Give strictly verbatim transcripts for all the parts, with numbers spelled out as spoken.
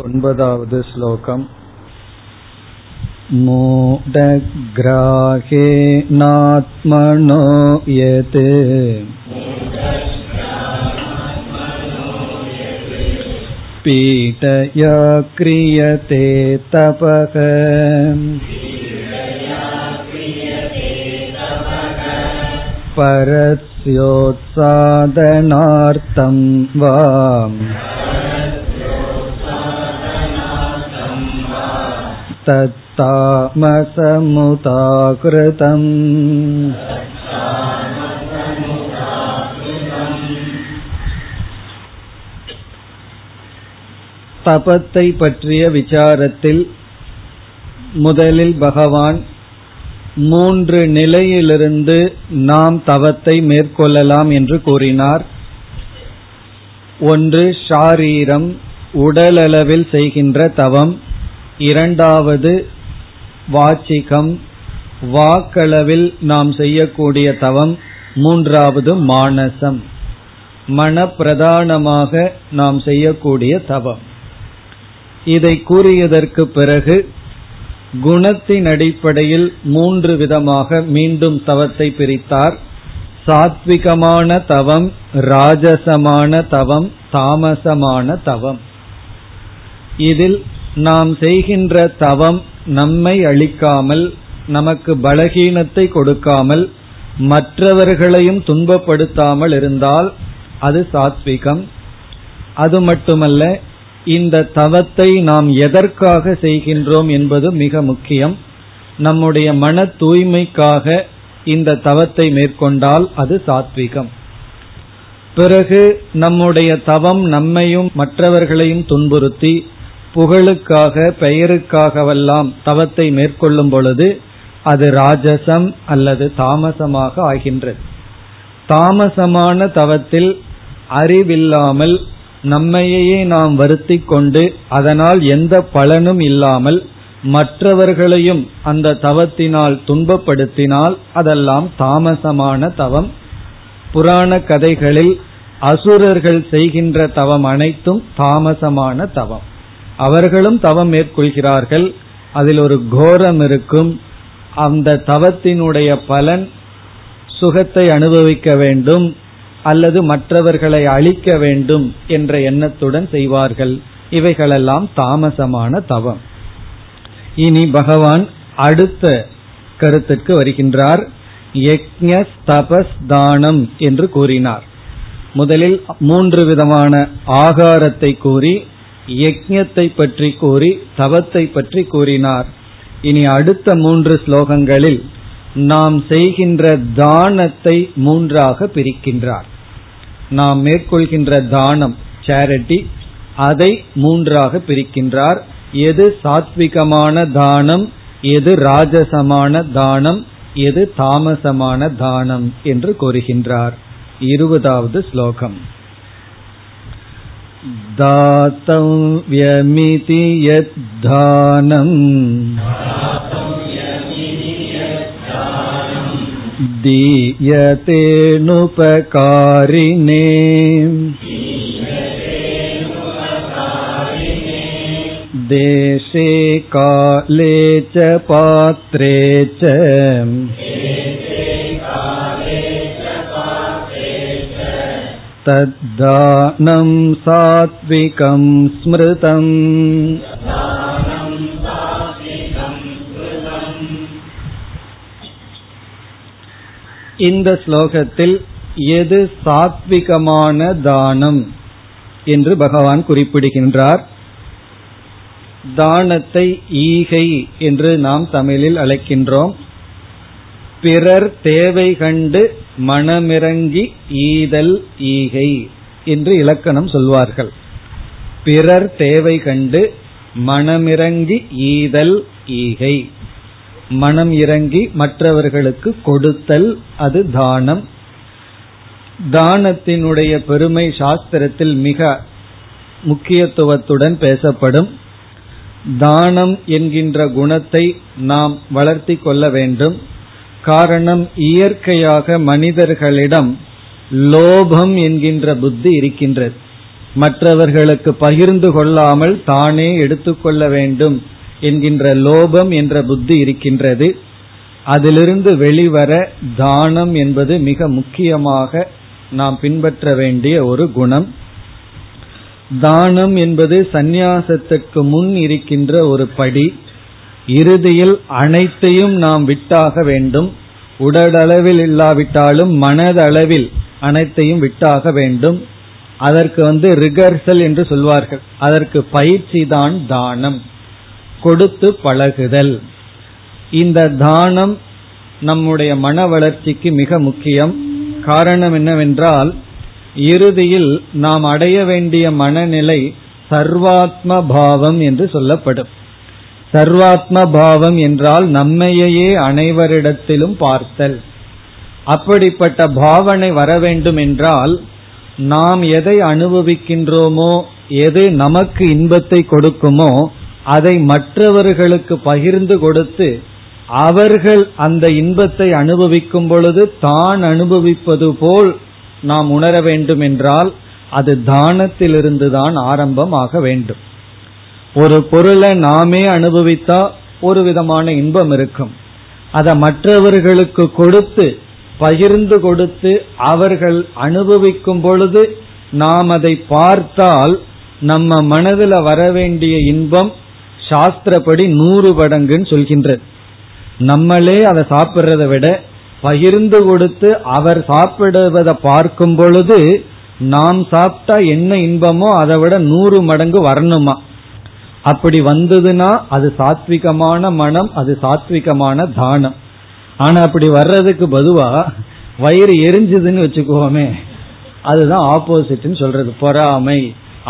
ஒன்பதாவது ஸ்லோகம். மூடக்ராஹே நாத்மனோ யதே பீடயா க்ரியதே தபக பரஸ்யோத்சாதனார்த்தம் வாம் தத்தாமசமுதாக்ருதம். தபத்தை பற்றிய விசாரத்தில் முதலில் பகவான் மூன்று நிலையிலிருந்து நாம் தவத்தை மேற்கொள்ளலாம் என்று கூறினார். ஒன்று ஷாரீரம், உடலளவில் செய்கின்ற தவம். இரண்டாவது வாச்சிகம், வாக்களவில் நாம் செய்யக்கூடிய தவம். மூன்றாவது மானசம், மனப்பிரதானமாக நாம் செய்யக்கூடிய தவம். இதை கூறியதற்கு பிறகு குணத்தின் அடிப்படையில் மூன்று விதமாக மீண்டும் தவத்தை பிரித்தார். சாத்விகமான தவம், ராஜசமான தவம், தாமசமான தவம். இதில் நாம் செய்கின்ற தவம் நம்மை அழிக்காமல், நமக்கு பலகீனத்தை கொடுக்காமல், மற்றவர்களையும் துன்பப்படுத்தாமல் இருந்தால் அது சாத்விகம். அது மட்டுமல்ல, இந்த தவத்தை நாம் எதற்காக செய்கின்றோம் என்பது மிக முக்கியம். நம்முடைய மன தூய்மைக்காக இந்த தவத்தை மேற்கொண்டால் அது சாத்விகம். பிறகு நம்முடைய தவம் நம்மையும் மற்றவர்களையும் துன்புறுத்தி புகழுக்காக, பெயருக்காகவெல்லாம் தவத்தை மேற்கொள்ளும் பொழுது அது ராஜசம் அல்லது தாமசமாக ஆகின்றது. தாமசமான தவத்தில் அறிவில்லாமல் நம்மையே நாம் வருத்தி கொண்டு, அதனால் எந்த பலனும் இல்லாமல் மற்றவர்களையும் அந்த தவத்தினால் துன்பப்படுத்தினால் அதெல்லாம் தாமசமான தவம். புராண கதைகளில் அசுரர்கள் செய்கின்ற தவம் அனைத்தும் தாமசமான தவம். அவர்களும் தவம் மேற்கொள்கிறார்கள், அதில் ஒரு கோரம் இருக்கும். அந்த தவத்தினுடைய பலன் சுகத்தை அனுபவிக்க வேண்டும் அல்லது மற்றவர்களை அழிக்க வேண்டும் என்ற எண்ணத்துடன் செய்வார்கள். இவைகளெல்லாம் தாமசமான தவம். இனி பகவான் அடுத்த கருத்துக்கு வருகின்றார். யக்ஞ தபஸ் தானம் என்று கூறினார். முதலில் மூன்று விதமான ஆகாரத்தை கூறி, யக்ஞத்தை பற்றி கூறி, தவத்தை பற்றி கூறினார். இனி அடுத்த மூன்று ஸ்லோகங்களில் நாம் செய்கின்ற தானத்தை மூன்றாக பிரிக்கின்றார். நாம் மேற்கொள்கின்ற தானம், சேரிட்டி, அதை மூன்றாக பிரிக்கின்றார். எது சாத்விகமான தானம், எது ராஜசமான தானம், எது தாமசமான தானம் என்று கூறுகின்றார். இருபதாவது ஸ்லோகம். தாதவ்யமிதி யத் தானம் தீயதே நுபகாரிணே தேசே காலே ச பாத்ரே ச தத்தானம் சாத்விகம் ஸ்மிருதம். இந்த ஸ்லோகத்தில் எது சாத்விகமான தானம் என்று பகவான் குறிப்பிடுகின்றார். தானத்தை ஈகை என்று நாம் தமிழில் அழைக்கின்றோம். பிறர் தேவை கண்டு மனமிறங்கி ஈதல் ஈகை என்று இலக்கணம் சொல்வார்கள். பிறர் தேவை கண்டு மனமிறங்கி ஈதல் ஈகை. மனம் இறங்கி மற்றவர்களுக்கு கொடுத்தல், அது தானம். தானத்தினுடைய பெருமை சாஸ்திரத்தில் மிக முக்கியத்துவத்துடன் பேசப்படும். தானம் என்கின்ற குணத்தை நாம் வளர்த்தி கொள்ள வேண்டும். காரணம், இயற்கையாக மனிதர்களிடம் லோபம் என்கின்ற புத்தி இருக்கின்றது. மற்றவர்களுக்கு பகிர்ந்து கொள்ளாமல் தானே எடுத்துக்கொள்ள வேண்டும் என்கின்ற லோபம் என்ற புத்தி இருக்கின்றது. அதிலிருந்து வெளிவர தானம் என்பது மிக முக்கியமாக நாம் பின்பற்ற வேண்டிய ஒரு குணம். தானம் என்பது சந்நியாசத்துக்கு முன் இருக்கின்ற ஒரு படி. இறுதியில் அனைத்தையும் நாம் விட்டாக வேண்டும். உடலளவில் இல்லாவிட்டாலும் மனதளவில் அனைத்தையும் விட்டாக வேண்டும். அதற்கு வந்து ரிகர்சல் என்று சொல்வார்கள். அதற்கு பயிற்சிதான் தானம், கொடுத்து பழகுதல். இந்த தானம் நம்முடைய மன வளர்ச்சிக்கு மிக முக்கியம். காரணம் என்னவென்றால், இறுதியில் நாம் அடைய வேண்டிய மனநிலை சர்வாத்ம பாவம் என்று சொல்லப்படும். சர்வாத்ம பாவம் என்றால் நம்மையே அனைவரிடத்திலும் பார்த்தல். அப்படிப்பட்ட பாவனை வர வேண்டும் என்றால் நாம் எதை அனுபவிக்கின்றோமோ, எது நமக்கு இன்பத்தை கொடுக்குமோ, அதை மற்றவர்களுக்கு பகிர்ந்து கொடுத்து அவர்கள் அந்த இன்பத்தை அனுபவிக்கும் பொழுது தான் அனுபவிப்பது போல் நாம் உணர வேண்டும் என்றால் அது தானத்திலிருந்து தான் ஆரம்பம் ஆக வேண்டும். ஒரு பொருளை நாமே அனுபவித்தா ஒரு விதமான இன்பம் இருக்கும். அதை மற்றவர்களுக்கு கொடுத்து, பகிர்ந்து கொடுத்து அவர்கள் அனுபவிக்கும் பொழுது நாம் அதை பார்த்தால் நம்ம மனதில் வர வேண்டிய இன்பம் சாஸ்திரப்படி நூறு மடங்குன்னு சொல்கின்றது. நம்மளே அதை சாப்பிட்றதை விட பகிர்ந்து கொடுத்து அவர் சாப்பிடுவதை பார்க்கும் பொழுது நாம் சாப்பிட்டா என்ன இன்பமோ அதை விட நூறு மடங்கு வரணுமா? அப்படி வந்ததுன்னா அது சாத்விகமான மனம், அது சாத்விகமான தானம். ஆனா அப்படி வர்றதுக்கு பதுவா வயிறு எரிஞ்சதுன்னு வச்சுக்கோமே, அதுதான் ஆப்போசிட்னு சொல்றது. பொறாமை,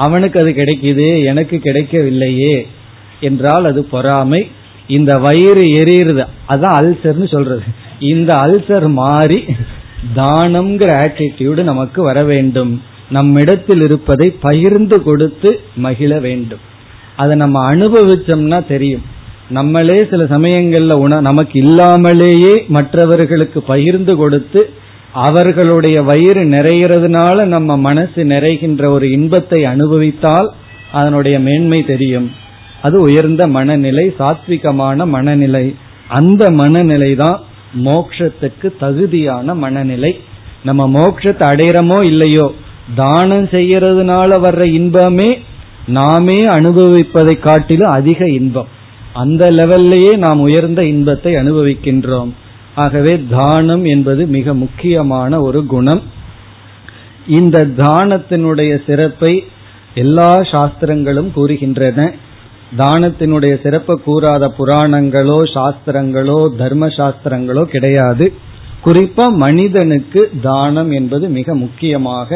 அவனுக்கு அது கிடைக்குது எனக்கு கிடைக்கவில்லையே என்றால் அது பொறாமை. இந்த வயிறு எரியுறது அதான் அல்சர்னு சொல்றது. இந்த அல்சர் மாறி தானம்ங்கிற ஆட்டிடியூடு நமக்கு வர வேண்டும். நம்மிடத்தில் இருப்பதை பகிர்ந்து கொடுத்து மகிழ வேண்டும். அதை நம்ம அனுபவிச்சோம்னா தெரியும். நம்மளே சில சமயங்கள்ல உண நமக்கு இல்லாமலேயே மற்றவர்களுக்கு பகிர்ந்து கொடுத்து அவர்களுடைய வயிறு நிறைகிறதுனால நம்ம மனசு நிறைகின்ற ஒரு இன்பத்தை அனுபவித்தால் அதனுடைய மேன்மை தெரியும். அது உயர்ந்த மனநிலை, சாத்விகமான மனநிலை. அந்த மனநிலை தான் மோட்சத்துக்கு தகுதியான மனநிலை. நம்ம மோட்சத்தை அடையிறமோ இல்லையோ, தானம் செய்யறதுனால வர்ற இன்பமே நாமே அனுபவிப்பதை காட்டிலும் அதிக இன்பம். அந்த லெவல்லையே நாம் உயர்ந்த இன்பத்தை அனுபவிக்கின்றோம். ஆகவே தானம் என்பது மிக முக்கியமான ஒரு குணம். இந்த தானத்தினுடைய சிறப்பை எல்லா சாஸ்திரங்களும் கூறுகின்றன. தானத்தினுடைய சிறப்பை கூறாத புராணங்களோ சாஸ்திரங்களோ தர்ம சாஸ்திரங்களோ கிடையாது. குறிப்பா மனிதனுக்கு தானம் என்பது மிக முக்கியமாக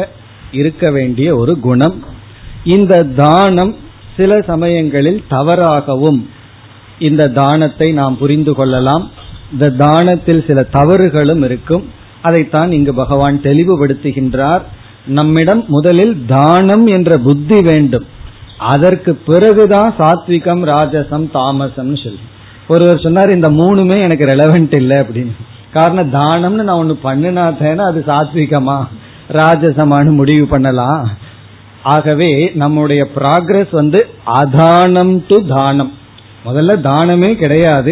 இருக்க வேண்டிய ஒரு குணம். இந்த தானம் சில சமயங்களில் தவறாகவும் இந்த தானத்தை நாம் புரிந்து கொள்ளலாம். இந்த தானத்தில் சில தவறுகளும் இருக்கும். அதைத்தான் இங்கு பகவான் தெளிவுபடுத்துகின்றார். நம்மிடம் முதலில் தானம் என்ற புத்தி வேண்டும். அதற்கு பிறகுதான் சாத்விகம், ராஜசம், தாமசம் சொல்லி ஒருவர் சொன்னார், இந்த மூணுமே எனக்கு ரெலவெண்ட் இல்லை அப்படின்னு. காரணம், தானம்னு நான் ஒன்று பண்ணினா தானே அது சாத்விகமா ராஜசமானு முடிவு பண்ணலாம். ஆகவே நம்முடைய ப்ராக்ரஸ் வந்து அதானம் டு தானம். முதல்ல தானமே கிடையாது,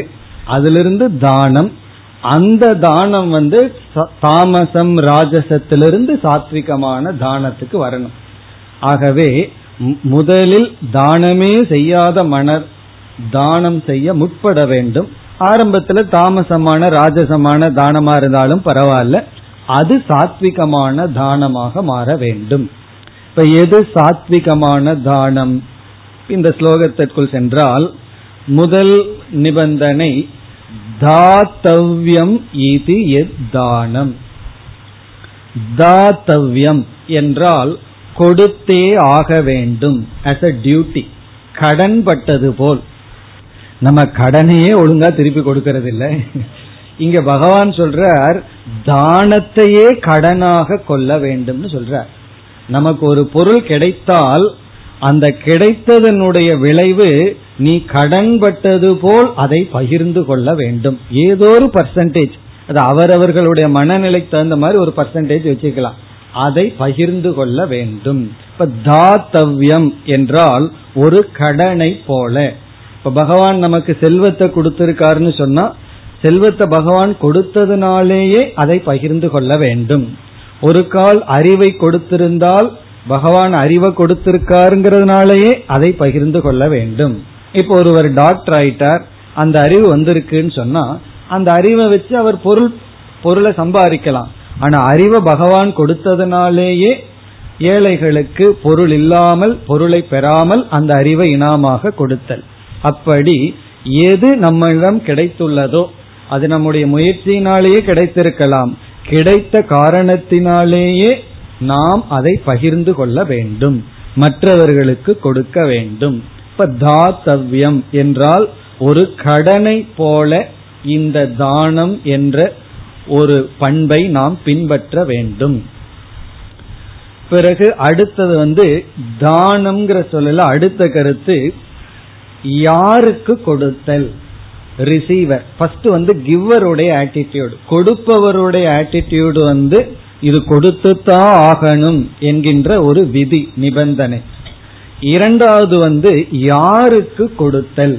அதிலிருந்து தானம். அந்த தானம் வந்து தாமசம் ராஜசத்திலிருந்து சாத்விகமான தானத்துக்கு வரணும். ஆகவே முதலில் தானமே செய்யாத மனர் தானம் செய்ய முற்பட வேண்டும். ஆரம்பத்தில் தாமசமான ராஜசமான தானமா இருந்தாலும் பரவாயில்ல, அது சாத்விகமான தானமாக மாற வேண்டும். இப்ப எது சாத்விகமான தானம்? இந்த ஸ்லோகத்திற்குள் சென்றால் முதல் நிபந்தனை தாத்தவ்யம் இது எத்தானம். தாத்தவ்யம் என்றால் கொடுத்தே ஆக வேண்டும், as a duty, கடன் பட்டது போல். நம்ம கடனையே ஒழுங்கா திருப்பி கொடுக்கறது இல்லை. இங்க பகவான் சொல்றார் தானத்தையே கடனாக கொள்ள வேண்டும்னு சொல்றார். நமக்கு ஒரு பொருள் கிடைத்தால் அந்த கிடைத்ததனுடைய விளைவு நீ கடன்பட்டது போல் அதை பகிர்ந்து கொள்ள வேண்டும். ஏதோ ஒரு பர்சன்டேஜ், அது அவரவர்களுடைய மனநிலைக்கு தகுந்த மாதிரி ஒரு பர்சன்டேஜ் வச்சுக்கலாம். அதை பகிர்ந்து கொள்ள வேண்டும். இப்ப தாத்தவ்யம் என்றால் ஒரு கடனை போல. இப்ப பகவான் நமக்கு செல்வத்தை கொடுத்திருக்காருன்னு சொன்னா செல்வத்தை பகவான் கொடுத்ததுனாலேயே அதை பகிர்ந்து கொள்ள வேண்டும். ஒரு கால் அறிவை கொடுத்திருந்தால் பகவான் அறிவை கொடுத்திருக்காருங்கிறதுனாலேயே அதை பகிர்ந்து கொள்ள வேண்டும். இப்போ ஒருவர் டாக்டர் ஆயிட்டார், அந்த அறிவு வந்திருக்குன்னு சொன்னா அந்த அறிவை வச்சு அவர் பொருள் பொருளை சம்பாதிக்கலாம். ஆனா அறிவை பகவான் கொடுத்ததுனாலேயே ஏழைகளுக்கு பொருள் இல்லாமல் பொருளை பெறாமல் அந்த அறிவை இனாமாக கொடுத்தல். அப்படி எது நம்மிடம் கிடைத்துள்ளதோ அது நம்முடைய முயற்சியினாலேயே கிடைத்திருக்கலாம், கிடைத்த காரணத்தினாலேயே நாம் அதை பகிர்ந்து கொள்ள வேண்டும், மற்றவர்களுக்கு கொடுக்க வேண்டும். இப்ப தாத்தவ்யம் என்றால் ஒரு கடனை போல இந்த தானம் என்ற ஒரு பண்பை நாம் பின்பற்ற வேண்டும். பிறகு அடுத்தது வந்து தானம்ங்கிற சொல்லல அடுத்த கருத்து யாருக்கு கொடுத்தல், ரிசீவர். ஃபர்ஸ்ட் வந்து கிவ்வருடைய ஆட்டிடியூடு, கொடுப்பவருடைய ஆட்டிடியூடு வந்து இது கொடுத்துதான் ஆகணும் என்கின்ற ஒரு விதி நிபந்தனை. இரண்டாவது வந்து யாருக்கு கொடுத்தல்,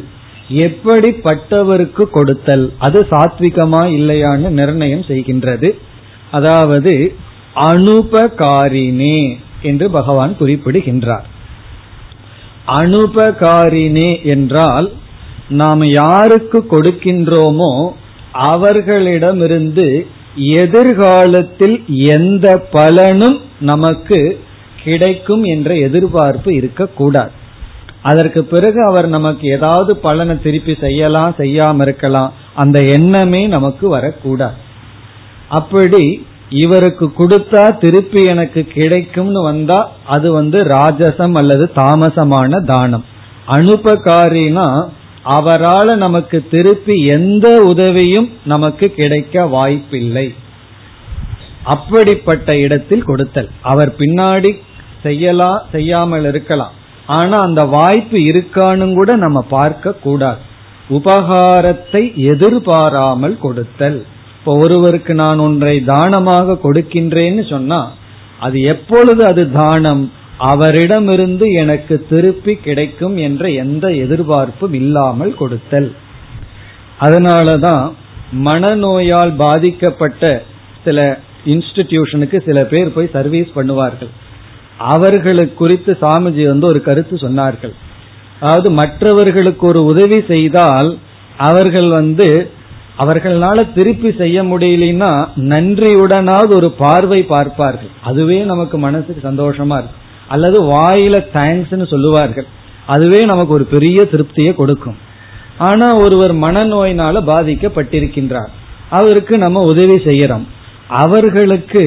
எப்படிப்பட்டவருக்கு கொடுத்தல், அது சாத்விகமா இல்லையான்னு நிர்ணயம் செய்கின்றது. அதாவது அனுபகாரினே என்று பகவான் குறிப்பிடுகின்றார். அனுபகாரினே என்றால் நாம் யாருக்கு கொடுக்கின்றோமோ அவர்களிடமிருந்து எதிர்காலத்தில் எந்த பலனும் நமக்கு கிடைக்கும் என்ற எதிர்பார்ப்பு இருக்கக்கூடாது. அதற்கு பிறகு அவர் நமக்கு ஏதாவது பலனை திருப்பி செய்யலாம் செய்யாம இருக்கலாம், அந்த எண்ணமே நமக்கு வரக்கூடாது. அப்படி இவருக்கு கொடுத்தா திருப்பி எனக்கு கிடைக்கும்னு வந்தா அது வந்து ராஜசம் அல்லது தாமசமான தானம். அனுபகாரினா அவரால் நமக்கு திருப்பி எந்த உதவியும் நமக்கு கிடைக்க வாய்ப்பில்லை, அப்படிப்பட்ட இடத்தில் கொடுத்தல். அவர் பின்னாடி செய்யலாம் செய்யாமல் இருக்கலாம், ஆனா அந்த வாய்ப்பு இருக்கான்னு கூட நம்ம பார்க்க கூடாது. உபகாரத்தை எதிர்பாராமல் கொடுத்தல். இப்போ ஒருவருக்கு நான் ஒன்றை தானமாக கொடுக்கின்றேன்னு சொன்னா அது எப்பொழுது அது தானம், அவரிடமிருந்து எனக்கு திருப்பி கிடைக்கும் என்ற எந்த எதிர்பார்ப்பும் இல்லாமல் கொடுத்தல். அதனாலதான் மனநோயால் பாதிக்கப்பட்ட சில இன்ஸ்டிடியூஷனுக்கு சில பேர் போய் சர்வீஸ் பண்ணுவார்கள். அவர்களுக்கு குறித்து சாமிஜி வந்து ஒரு கருத்து சொன்னார்கள். அதாவது மற்றவர்களுக்கு ஒரு உதவி செய்தால் அவர்கள் வந்து அவர்களால திருப்பி செய்ய முடியலன்னா நன்றியுடனாவது ஒரு பார்வை பார்ப்பார்கள், அதுவே நமக்கு மனசுக்கு சந்தோஷமா இருக்கும். அல்லது வாயில தேங்க்ஸ்ன்னு சொல்லுவார்கள், அதுவே நமக்கு ஒரு பெரிய திருப்தியை கொடுக்கும். ஆனா ஒருவர் மனநோயினால பாதிக்கப்பட்டிருக்கின்றார், அவருக்கு நம்ம உதவி செய்யறோம், அவர்களுக்கு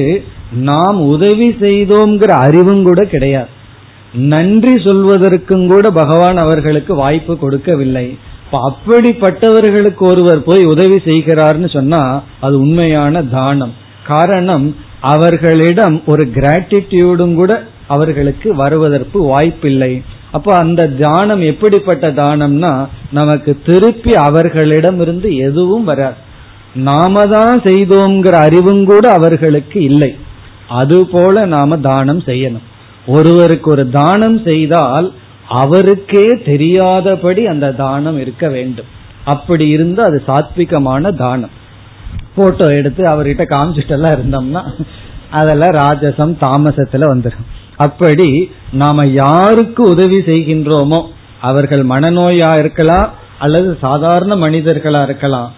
நாம் உதவி செய்தோம்ங்கிற அறிவும் கூட கிடையாது, நன்றி சொல்வதற்கும் கூட பகவான் அவர்களுக்கு வாய்ப்பு கொடுக்கவில்லை. அப்படிப்பட்டவர்களுக்கு ஒருவர் போய் உதவி செய்கிறார்னு சொன்னா அது உண்மையான தானம். காரணம் அவர்களிடம் ஒரு கிராட்டிடியூடும் கூட அவர்களுக்கு வருவதற்கு வாய்ப்பில்லை. அப்போ அந்த தானம் எப்படிப்பட்ட தானம்னா நமக்கு திருப்பி அவர்களிடமிருந்து எதுவும் வராது, நாம தான் செய்தோங்கிற அறிவும் கூட அவர்களுக்கு இல்லை. அதுபோல நாம தானம் செய்யணும். ஒருவருக்கு ஒரு தானம் செய்தால் அவருக்கே தெரியாதபடி அந்த தானம் இருக்க வேண்டும். அப்படி இருந்து அது சாத்விகமான தானம். போட்டோ எடுத்து அவர்கிட்ட காமிச்சிட்டெல்லாம் இருந்தோம்னா அதெல்லாம் ராஜசம் தாமசத்துல வந்துடும். அப்படி நாம யாருக்கு உதவி செய்கின்றோமோ அவர்கள் மனநோயா இருக்கலாம் அல்லது சாதாரண மனிதர்களா இருக்கலாம்,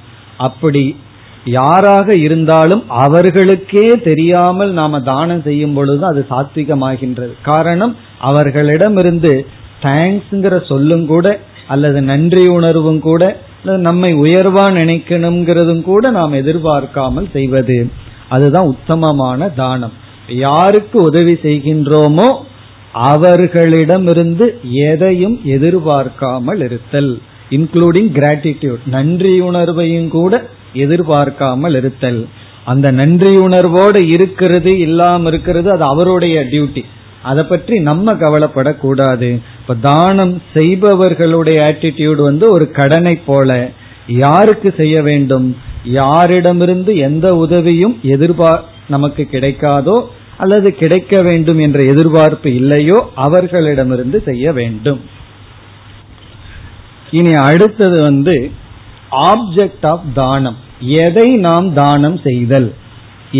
அப்படி யாராக இருந்தாலும் அவர்களுக்கே தெரியாமல் நாம தானம் செய்யும் பொழுது அது சாத்விகமாகின்றது. காரணம் அவர்களிடமிருந்து தேங்க்ஸ்ங்கிற சொல்லும் கூட அல்லது நன்றி உணர்வும் கூட நம்மை உயர்வா நினைக்கணுங்கிறதும் கூட நாம் எதிர்பார்க்காமல் செய்வது அதுதான் உத்தமமான தானம். யாருக்கு உதவி செய்கின்றோமோ அவர்களிடமிருந்து எதையும் எதிர்பார்க்காமல் இருத்தல், இன்க்ளூடிங் கிராட்டிடியூட், நன்றியுணர்வையும் கூட எதிர்பார்க்காமல் இருத்தல். அந்த நன்றியுணர்வோடு இருக்கிறது இல்லாமல் இருக்கிறது அது அவருடைய டியூட்டி, அதை பற்றி நம்ம கவலைப்படக்கூடாது. இப்ப தானம் செய்பவர்களுடைய ஆட்டிடியூடு வந்து ஒரு கடனை போல, யாருக்கு செய்ய வேண்டும், யாரிடமிருந்து எந்த உதவியும் எதிர்பார் நமக்கு கிடைக்காதோ அல்லது கிடைக்க வேண்டும் என்ற எதிர்பார்ப்பு இல்லையோ அவர்களிடமிருந்து செய்ய வேண்டும். இனி அடுத்தது வந்து ஆப்ஜெக்ட் ஆஃப் தானம், எதை நாம் தானம் செய்தல்,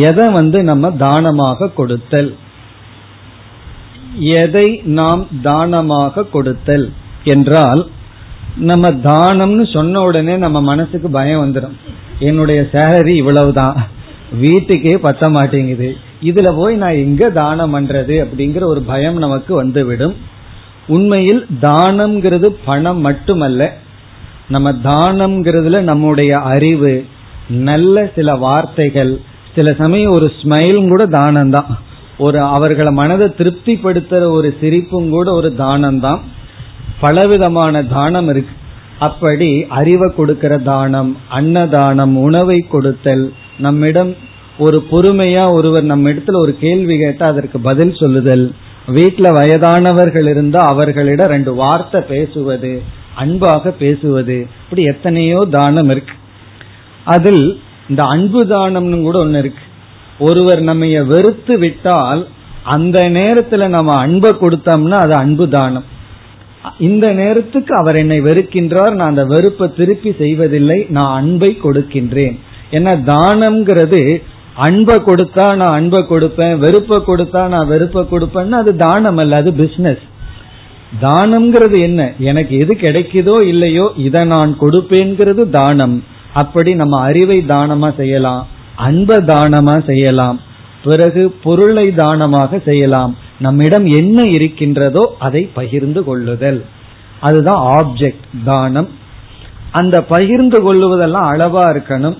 எதை வந்து நம்ம தானமாக கொடுத்தல், எதை நாம் தானமாக கொடுத்தல் என்றால், நம்ம தானம்னு சொன்ன உடனே நம்ம மனசுக்கு பயம் வந்துடும். என்னுடைய சேலரி இவ்வளவுதான், வீட்டுக்கே பத்த மாட்டேங்குது, இதுல போய் நான் எங்க தானம் பண்றது அப்படிங்கிற ஒரு பயம் நமக்கு வந்துவிடும். உண்மையில் தானம்ங்கிறது பணம் மட்டுமல்ல, நம்ம தானம்ங்கிறதுல நம்முடைய அறிவு, நல்ல சில வார்த்தைகள், சில சமயம் ஒரு ஸ்மைலும் கூட தானம்தான், ஒரு அவர்களை மனதை திருப்திப்படுத்துற ஒரு சிரிப்பும் கூட ஒரு தானம்தான். பலவிதமான தானம் இருக்கு. அப்படி அறிவை கொடுக்கிற தானம், அன்னதானம், உணவை கொடுத்தல், நம்மிடம் ஒரு பொறுமையா ஒருவர் நம்ம இடத்துல ஒரு கேள்வி கேட்டா அதற்கு பதில் சொல்லுதல், வீட்டுல வயதானவர்கள் இருந்தா அவர்களிடம் ரெண்டு வார்த்தை பேசுவது, அன்பாக பேசுவது, இப்படி எத்தனையோ தானம் இருக்கு. அதில் இந்த அன்பு தானம்னு கூட ஒண்ணு இருக்கு. ஒருவர் நம்ம வெறுத்து விட்டால் அந்த நேரத்துல நம்ம அன்பை கொடுத்தோம்னா அது அன்பு தானம். இந்த நேரத்துக்கு அவர் என்னை வெறுக்கின்றார், நான் அந்த வெறுப்பை திருப்பி செய்வதில்லை, நான் அன்பை கொடுக்கின்றேன். என்ன தானம்ங்கிறது அன்பை கொடுத்தா நான் அன்பை கொடுப்பேன், வெறுப்பை கொடுத்தா நான் வெறுப்பை கொடுப்பேன்னா அது தானம் அல்ல, அது பிசினஸ். தானம்ங்கிறது என்ன, எனக்கு எது கிடைக்குதோ இல்லையோ இதை நான் கொடுப்பேன்கிறது தானம். அப்படி நம்ம அறிவை தானமா செய்யலாம், அன்பை தானமா செய்யலாம், பிறகு பொருளை தானமாக செய்யலாம். நம்மிடம் என்ன இருக்கின்றதோ அதை பகிர்ந்து கொள்ளுதல், அதுதான் ஆப்ஜெக்ட் தானம். அந்த பகிர்ந்து கொள்ளுவதெல்லாம் அளவா இருக்கணும்.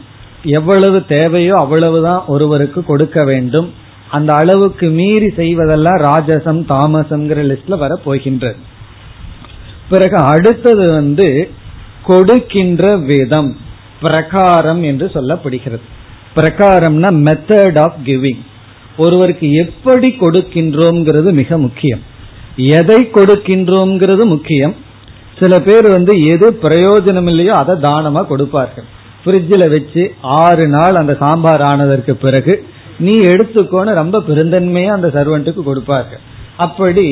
எவ்வளவு தேவையோ அவ்வளவுதான் ஒருவருக்கு கொடுக்க வேண்டும். அந்த அளவுக்கு மீறி செய்வதெல்லாம் ராஜசம், தாமசம்ங்கிற லிஸ்ட்ல வர போகின்றது. பிறகு அடுத்தது வந்து கொடுக்கின்ற விதம், பிரகாரம் என்று சொல்லப்படுகிறது. பிரகாரம்னா மெத்தட் ஆஃப் கிவிங். ஒருவருக்கு எப்படி கொடுக்கின்றோம்ங்கிறது மிக முக்கியம், எதை கொடுக்கின்றோம்ங்கிறது முக்கியம். சில பேர் வந்து எது பிரயோஜனம் இல்லையோ அதை தானமா கொடுப்பார்கள். ஃப்ரிட்ஜில் வச்சு ஆறு நாள் அந்த சாம்பார் ஆனதற்கு பிறகு நீ எடுத்துக்கோன்னு ரொம்ப பெருந்தன்மையா அந்த சர்வெண்ட்டுக்கு கொடுப்பார்கள். அப்படி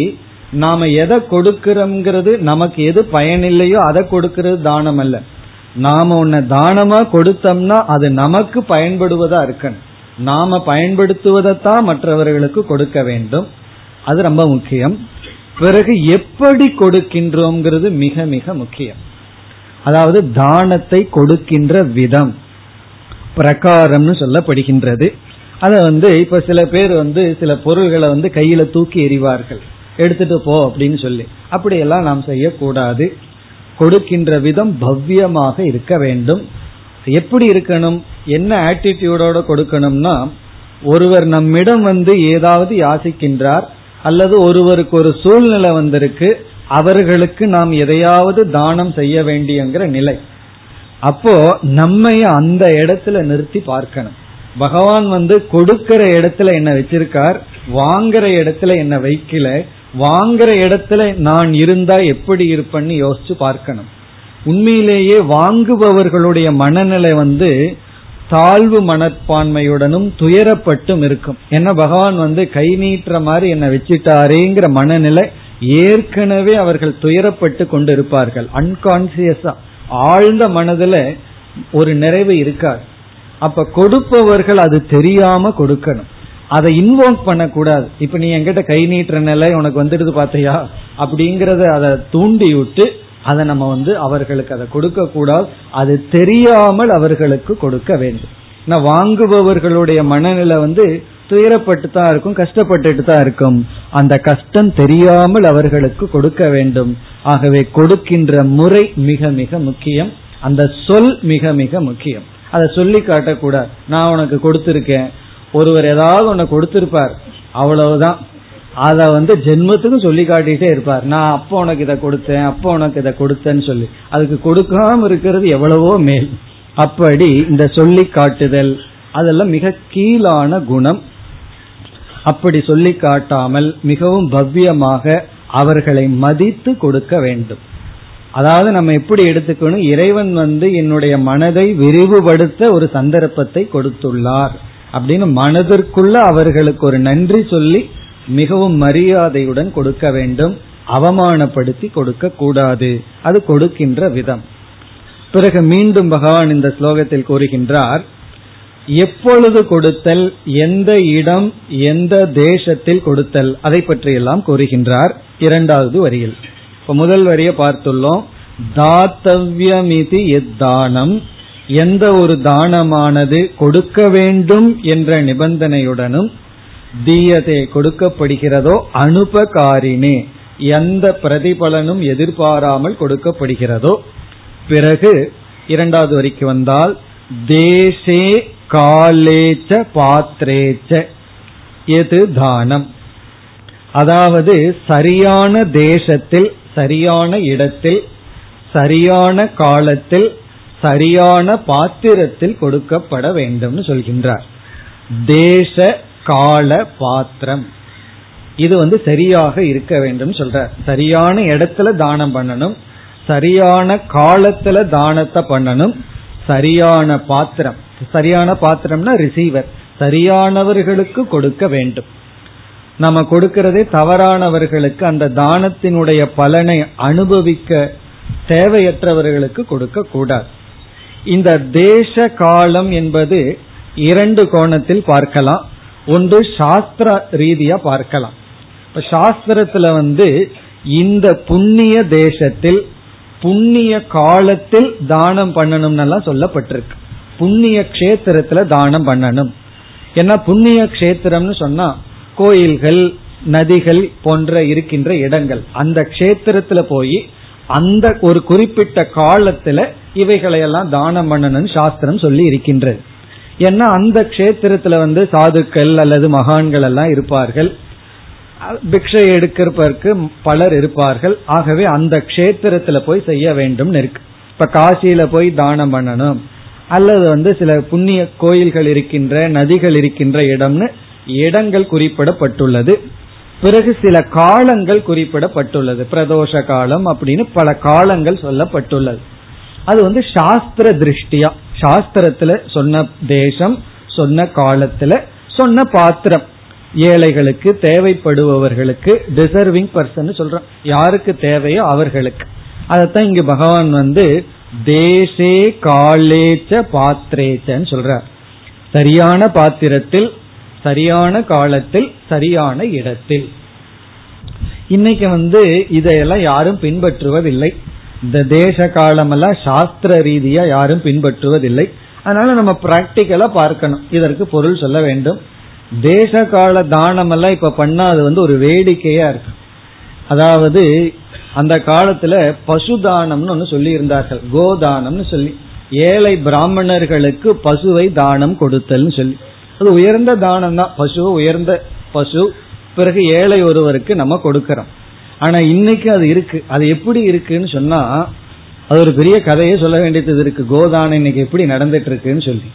நாம எதை கொடுக்கிறோம்ங்கிறது, நமக்கு எது பயனில்லையோ அதை கொடுக்கறது தானம் அல்ல. நாம ஒன்ன தானமா கொடுத்தோம்னா அது நமக்கு பயன்படுவதா இருக்கணும். நாம பயன்படுத்துவதைத்தான் மற்றவர்களுக்கு கொடுக்க வேண்டும், அது ரொம்ப முக்கியம். பிறகு எப்படி கொடுக்கின்றோம்ங்கிறது மிக மிக முக்கியம். அதாவது தானத்தை கொடுக்கின்ற விதம் பிரகாரம்னு சொல்லப்படுகின்றது. அத வந்து இப்ப சில பேர் வந்து சில பொருள்களை வந்து கையில தூக்கி எறிவார்கள், எடுத்துட்டு போ அப்படின்னு சொல்லி. அப்படியெல்லாம் நாம் செய்யக்கூடாது. கொடுக்கின்ற விதம் பவ்யமாக இருக்க வேண்டும். எப்படி இருக்கணும், என்ன ஆட்டிடியூடோட கொடுக்கணும்னா, ஒருவர் நம்மிடம் வந்து ஏதாவது யாசிக்கின்றார் அல்லது ஒருவருக்கு ஒரு சூழ்நிலை வந்திருக்கு, அவர்களுக்கு நாம் எதையாவது தானம் செய்ய வேண்டியங்கிற நிலை. அப்போ நம்ம அந்த இடத்துல நிறுத்தி பார்க்கணும். பகவான் வந்து கொடுக்கிற இடத்துல என்ன வச்சிருக்கார், வாங்குற இடத்துல என்ன வைக்கல, வாங்குற இடத்துல நான் இருந்தா எப்படி இருப்பேன்னு யோசிச்சு பார்க்கணும். உண்மையிலேயே வாங்குபவர்களுடைய மனநிலை வந்து தாழ்வு மனப்பான்மையுடனும் துயரப்பட்டும் இருக்கும். என்ன பகவான் வந்து கை நீட்டுற மாதிரி என்ன வச்சிட்டாரேங்கிற மனநிலை ஏற்கனவே அவர்கள் துயரப்பட்டு கொண்டு இருப்பார்கள். அன்கான்சியஸா ஆழ்ந்த மனதுல ஒரு நிறைவு இருக்காது. அப்ப கொடுப்பவர்கள் அது தெரியாம கொடுக்கணும், அதை இன்வோல்வ் பண்ணக்கூடாது. இப்ப நீ என்கிட்ட கை நீட்டுற நிலை உனக்கு வந்துடுது பாத்தியா அப்படிங்கறத அதை தூண்டி விட்டு அதை நம்ம வந்து அவர்களுக்கு அதை கொடுக்க கூடாது. அது தெரியாமல் அவர்களுக்கு கொடுக்க வேண்டும். நான் வாங்குபவர்களுடைய மனநிலை வந்து துயரப்பட்டு தான் இருக்கும், கஷ்டப்பட்டுட்டு தான் இருக்கும். அந்த கஷ்டம் தெரியாமல் அவர்களுக்கு கொடுக்க வேண்டும். ஆகவே கொடுக்கின்ற முறை மிக மிக முக்கியம், அந்த சொல் மிக மிக முக்கியம். அதை சொல்லி காட்டக்கூடாது. நான் உனக்கு கொடுத்துருக்கேன், ஒருவர் ஏதாவது உனக்கு கொடுத்திருப்பார், அவ்வளவுதான். அதை வந்து ஜென்மத்துக்கு சொல்லி காட்டிட்டே இருப்பார், நான் அப்போ உனக்கு இதை கொடுத்தேன், அப்போ உனக்கு இதை கொடுத்தேன்னு சொல்லி. அதுக்கு கொடுக்காம இருக்கிறது எவ்வளவோ மேல். அப்படி இந்த சொல்லி காட்டுதல் அதெல்லாம் மிக கீழான குணம். அப்படி சொல்லி காட்டாமல் மிகவும் பவ்யமாக அவர்களை மதித்து கொடுக்க வேண்டும். அதாவது நம்ம எப்படி எடுத்துக்கணும், இறைவன் வந்து என்னுடைய மனதை விரிவுபடுத்த ஒரு சந்தர்ப்பத்தை கொடுத்துள்ளார், அப்படின்னு மனதிற்குள்ள அவர்களுக்கு ஒரு நன்றி சொல்லி மிகவும் மரியாதையுடன் கொடுக்க வேண்டும், அவமானப்படுத்தி கொடுக்க கூடாது. அது கொடுக்கின்ற விதம். பிறகு மீண்டும் பகவான் இந்த ஸ்லோகத்தில் கூறுகின்றார், எப்பொழுது கொடுத்தல், எந்த இடம், எந்த தேசத்தில் கொடுத்தல், அதை பற்றியெல்லாம் கூறுகின்றார் இரண்டாவது வரியில். இப்போ முதல் வரியை பார்த்துள்ளோம், தாத்தவ்யமிதி எத்தானம், எந்த ஒரு தானமானது கொடுக்க வேண்டும் என்ற நிபந்தனையுடனும், தீயதே கொடுக்கப்படுகிறதோ அனுபகாரினே எந்த பிரதிபலனும் எதிர்பாராமல் கொடுக்கப்படுகிறதோ. பிறகு இரண்டாவது வரிக்கு வந்தால், தேசே காலேச்ச பாத்ரேச்ச எது தானம், அதாவது சரியான தேசத்தில், சரியான இடத்தில், சரியான காலத்தில், சரியான பாத்திரத்தில் கொடுக்கப்பட வேண்டும்னு சொல்கின்றார். தேச கால பாத்திரம் இது வந்து சரியாக இருக்க வேண்டும் சொல்றார். சரியான இடத்துல தானம் பண்ணணும், சரியான காலத்துல தானத்தை பண்ணணும், சரியான பாத்திரம், சரியான பாத்திரம்னா ரிசீவர், சரியானவர்களுக்கு கொடுக்க வேண்டும். நம்ம கொடுக்கிறதே தவறானவர்களுக்கு அந்த தானத்தினுடைய பலனை அனுபவிக்க தேவையற்றவர்களுக்கு கொடுக்க கூடாது. இந்த தேச காலம் என்பது இரண்டு கோணத்தில் பார்க்கலாம். ஒன்று சாஸ்திர ரீதியா பார்க்கலாம். இப்ப சாஸ்திரத்துல வந்து இந்த புண்ணிய தேசத்தில் புண்ணிய காலத்தில் தானம் பண்ணணும்னெல்லாம் சொல்லப்பட்டிருக்கு. புண்ணிய கஷேத்திரத்துல தானம் பண்ணணும். ஏன்னா புண்ணிய கஷேத்திரம்னு சொன்னா கோயில்கள், நதிகள் போன்ற இருக்கின்ற இடங்கள், அந்த கஷேத்திரத்துல போய் அந்த ஒரு குறிப்பிட்ட காலத்துல இவைகளையெல்லாம் தானம் பண்ணணும்னு சாஸ்திரம் சொல்லி இருக்கின்றது. ஏன்னா அந்த கஷேத்திரத்துல வந்து சாதுக்கள் அல்லது மகான்கள் எல்லாம் இருப்பார்கள், பிக்ஷை எடுக்கிறவருக்கு பலர் இருப்பார்கள். ஆகவே அந்த கஷேத்திரத்துல போய் செய்ய வேண்டும் இருக்கு. இப்ப காசியில போய் தானம் பண்ணணும், அல்லது வந்து சில புண்ணிய கோயில்கள் இருக்கின்ற, நதிகள் இருக்கின்ற இடம்னு இடங்கள் குறிப்பிடப்பட்டுள்ளது. பிறகு சில காலங்கள் குறிப்பிடப்பட்டுள்ளது, பிரதோஷ காலம் அப்படின்னு பல காலங்கள் சொல்லப்பட்டுள்ளது. அது வந்து சாஸ்திர திருஷ்டியா, சாஸ்திரத்துல சொன்ன தேசம், சொன்ன காலத்துல, சொன்ன பாத்திரம், ஏழைகளுக்கு, தேவைப்படுபவர்களுக்கு, டிசர்விங் பர்சன் சொல்றோம், யாருக்கு தேவையோ அவர்களுக்கு. அதத்தான் இங்கு பகவான் வந்து தேசே காலேச்ச பாத்திரேச்சன்னு சொல்றார். சரியான பாத்திரத்தில், சரியான காலத்தில், சரியான இடத்தில். இன்னைக்கு வந்து இதையெல்லாம் யாரும் பின்பற்றுவதில்லை. இந்த தேச காலமெல்லாம் சாஸ்திர ரீதியா யாரும் பின்பற்றுவதில்லை. அதனால நம்ம பிராக்டிக்கலா பார்க்கணும், இதற்கு பொருள் சொல்ல வேண்டும். தேச கால தானம் எல்லாம் இப்ப பண்ணா அது வந்து ஒரு வேடிக்கையா இருக்கு. அதாவது அந்த காலத்துல பசு தானம்னு ஒன்னு சொல்லி இருந்தார்கள், கோதானம்னு சொல்லி, ஏழை பிராமணர்களுக்கு பசுவை தானம் கொடுத்தல்னு சொல்லி. அது உயர்ந்த தானம் தான், பசு உயர்ந்த பசு. பிறகு ஏழை ஒருவருக்கு நம்ம கொடுக்கறோம். ஆனா இன்னைக்கு அது இருக்கு. அது எப்படி இருக்குன்னு சொன்னா அது ஒரு பெரிய கதையை சொல்ல வேண்டியது இருக்கு, கோதானம் இன்னைக்கு எப்படி நடந்துட்டு இருக்குன்னு சொல்லி.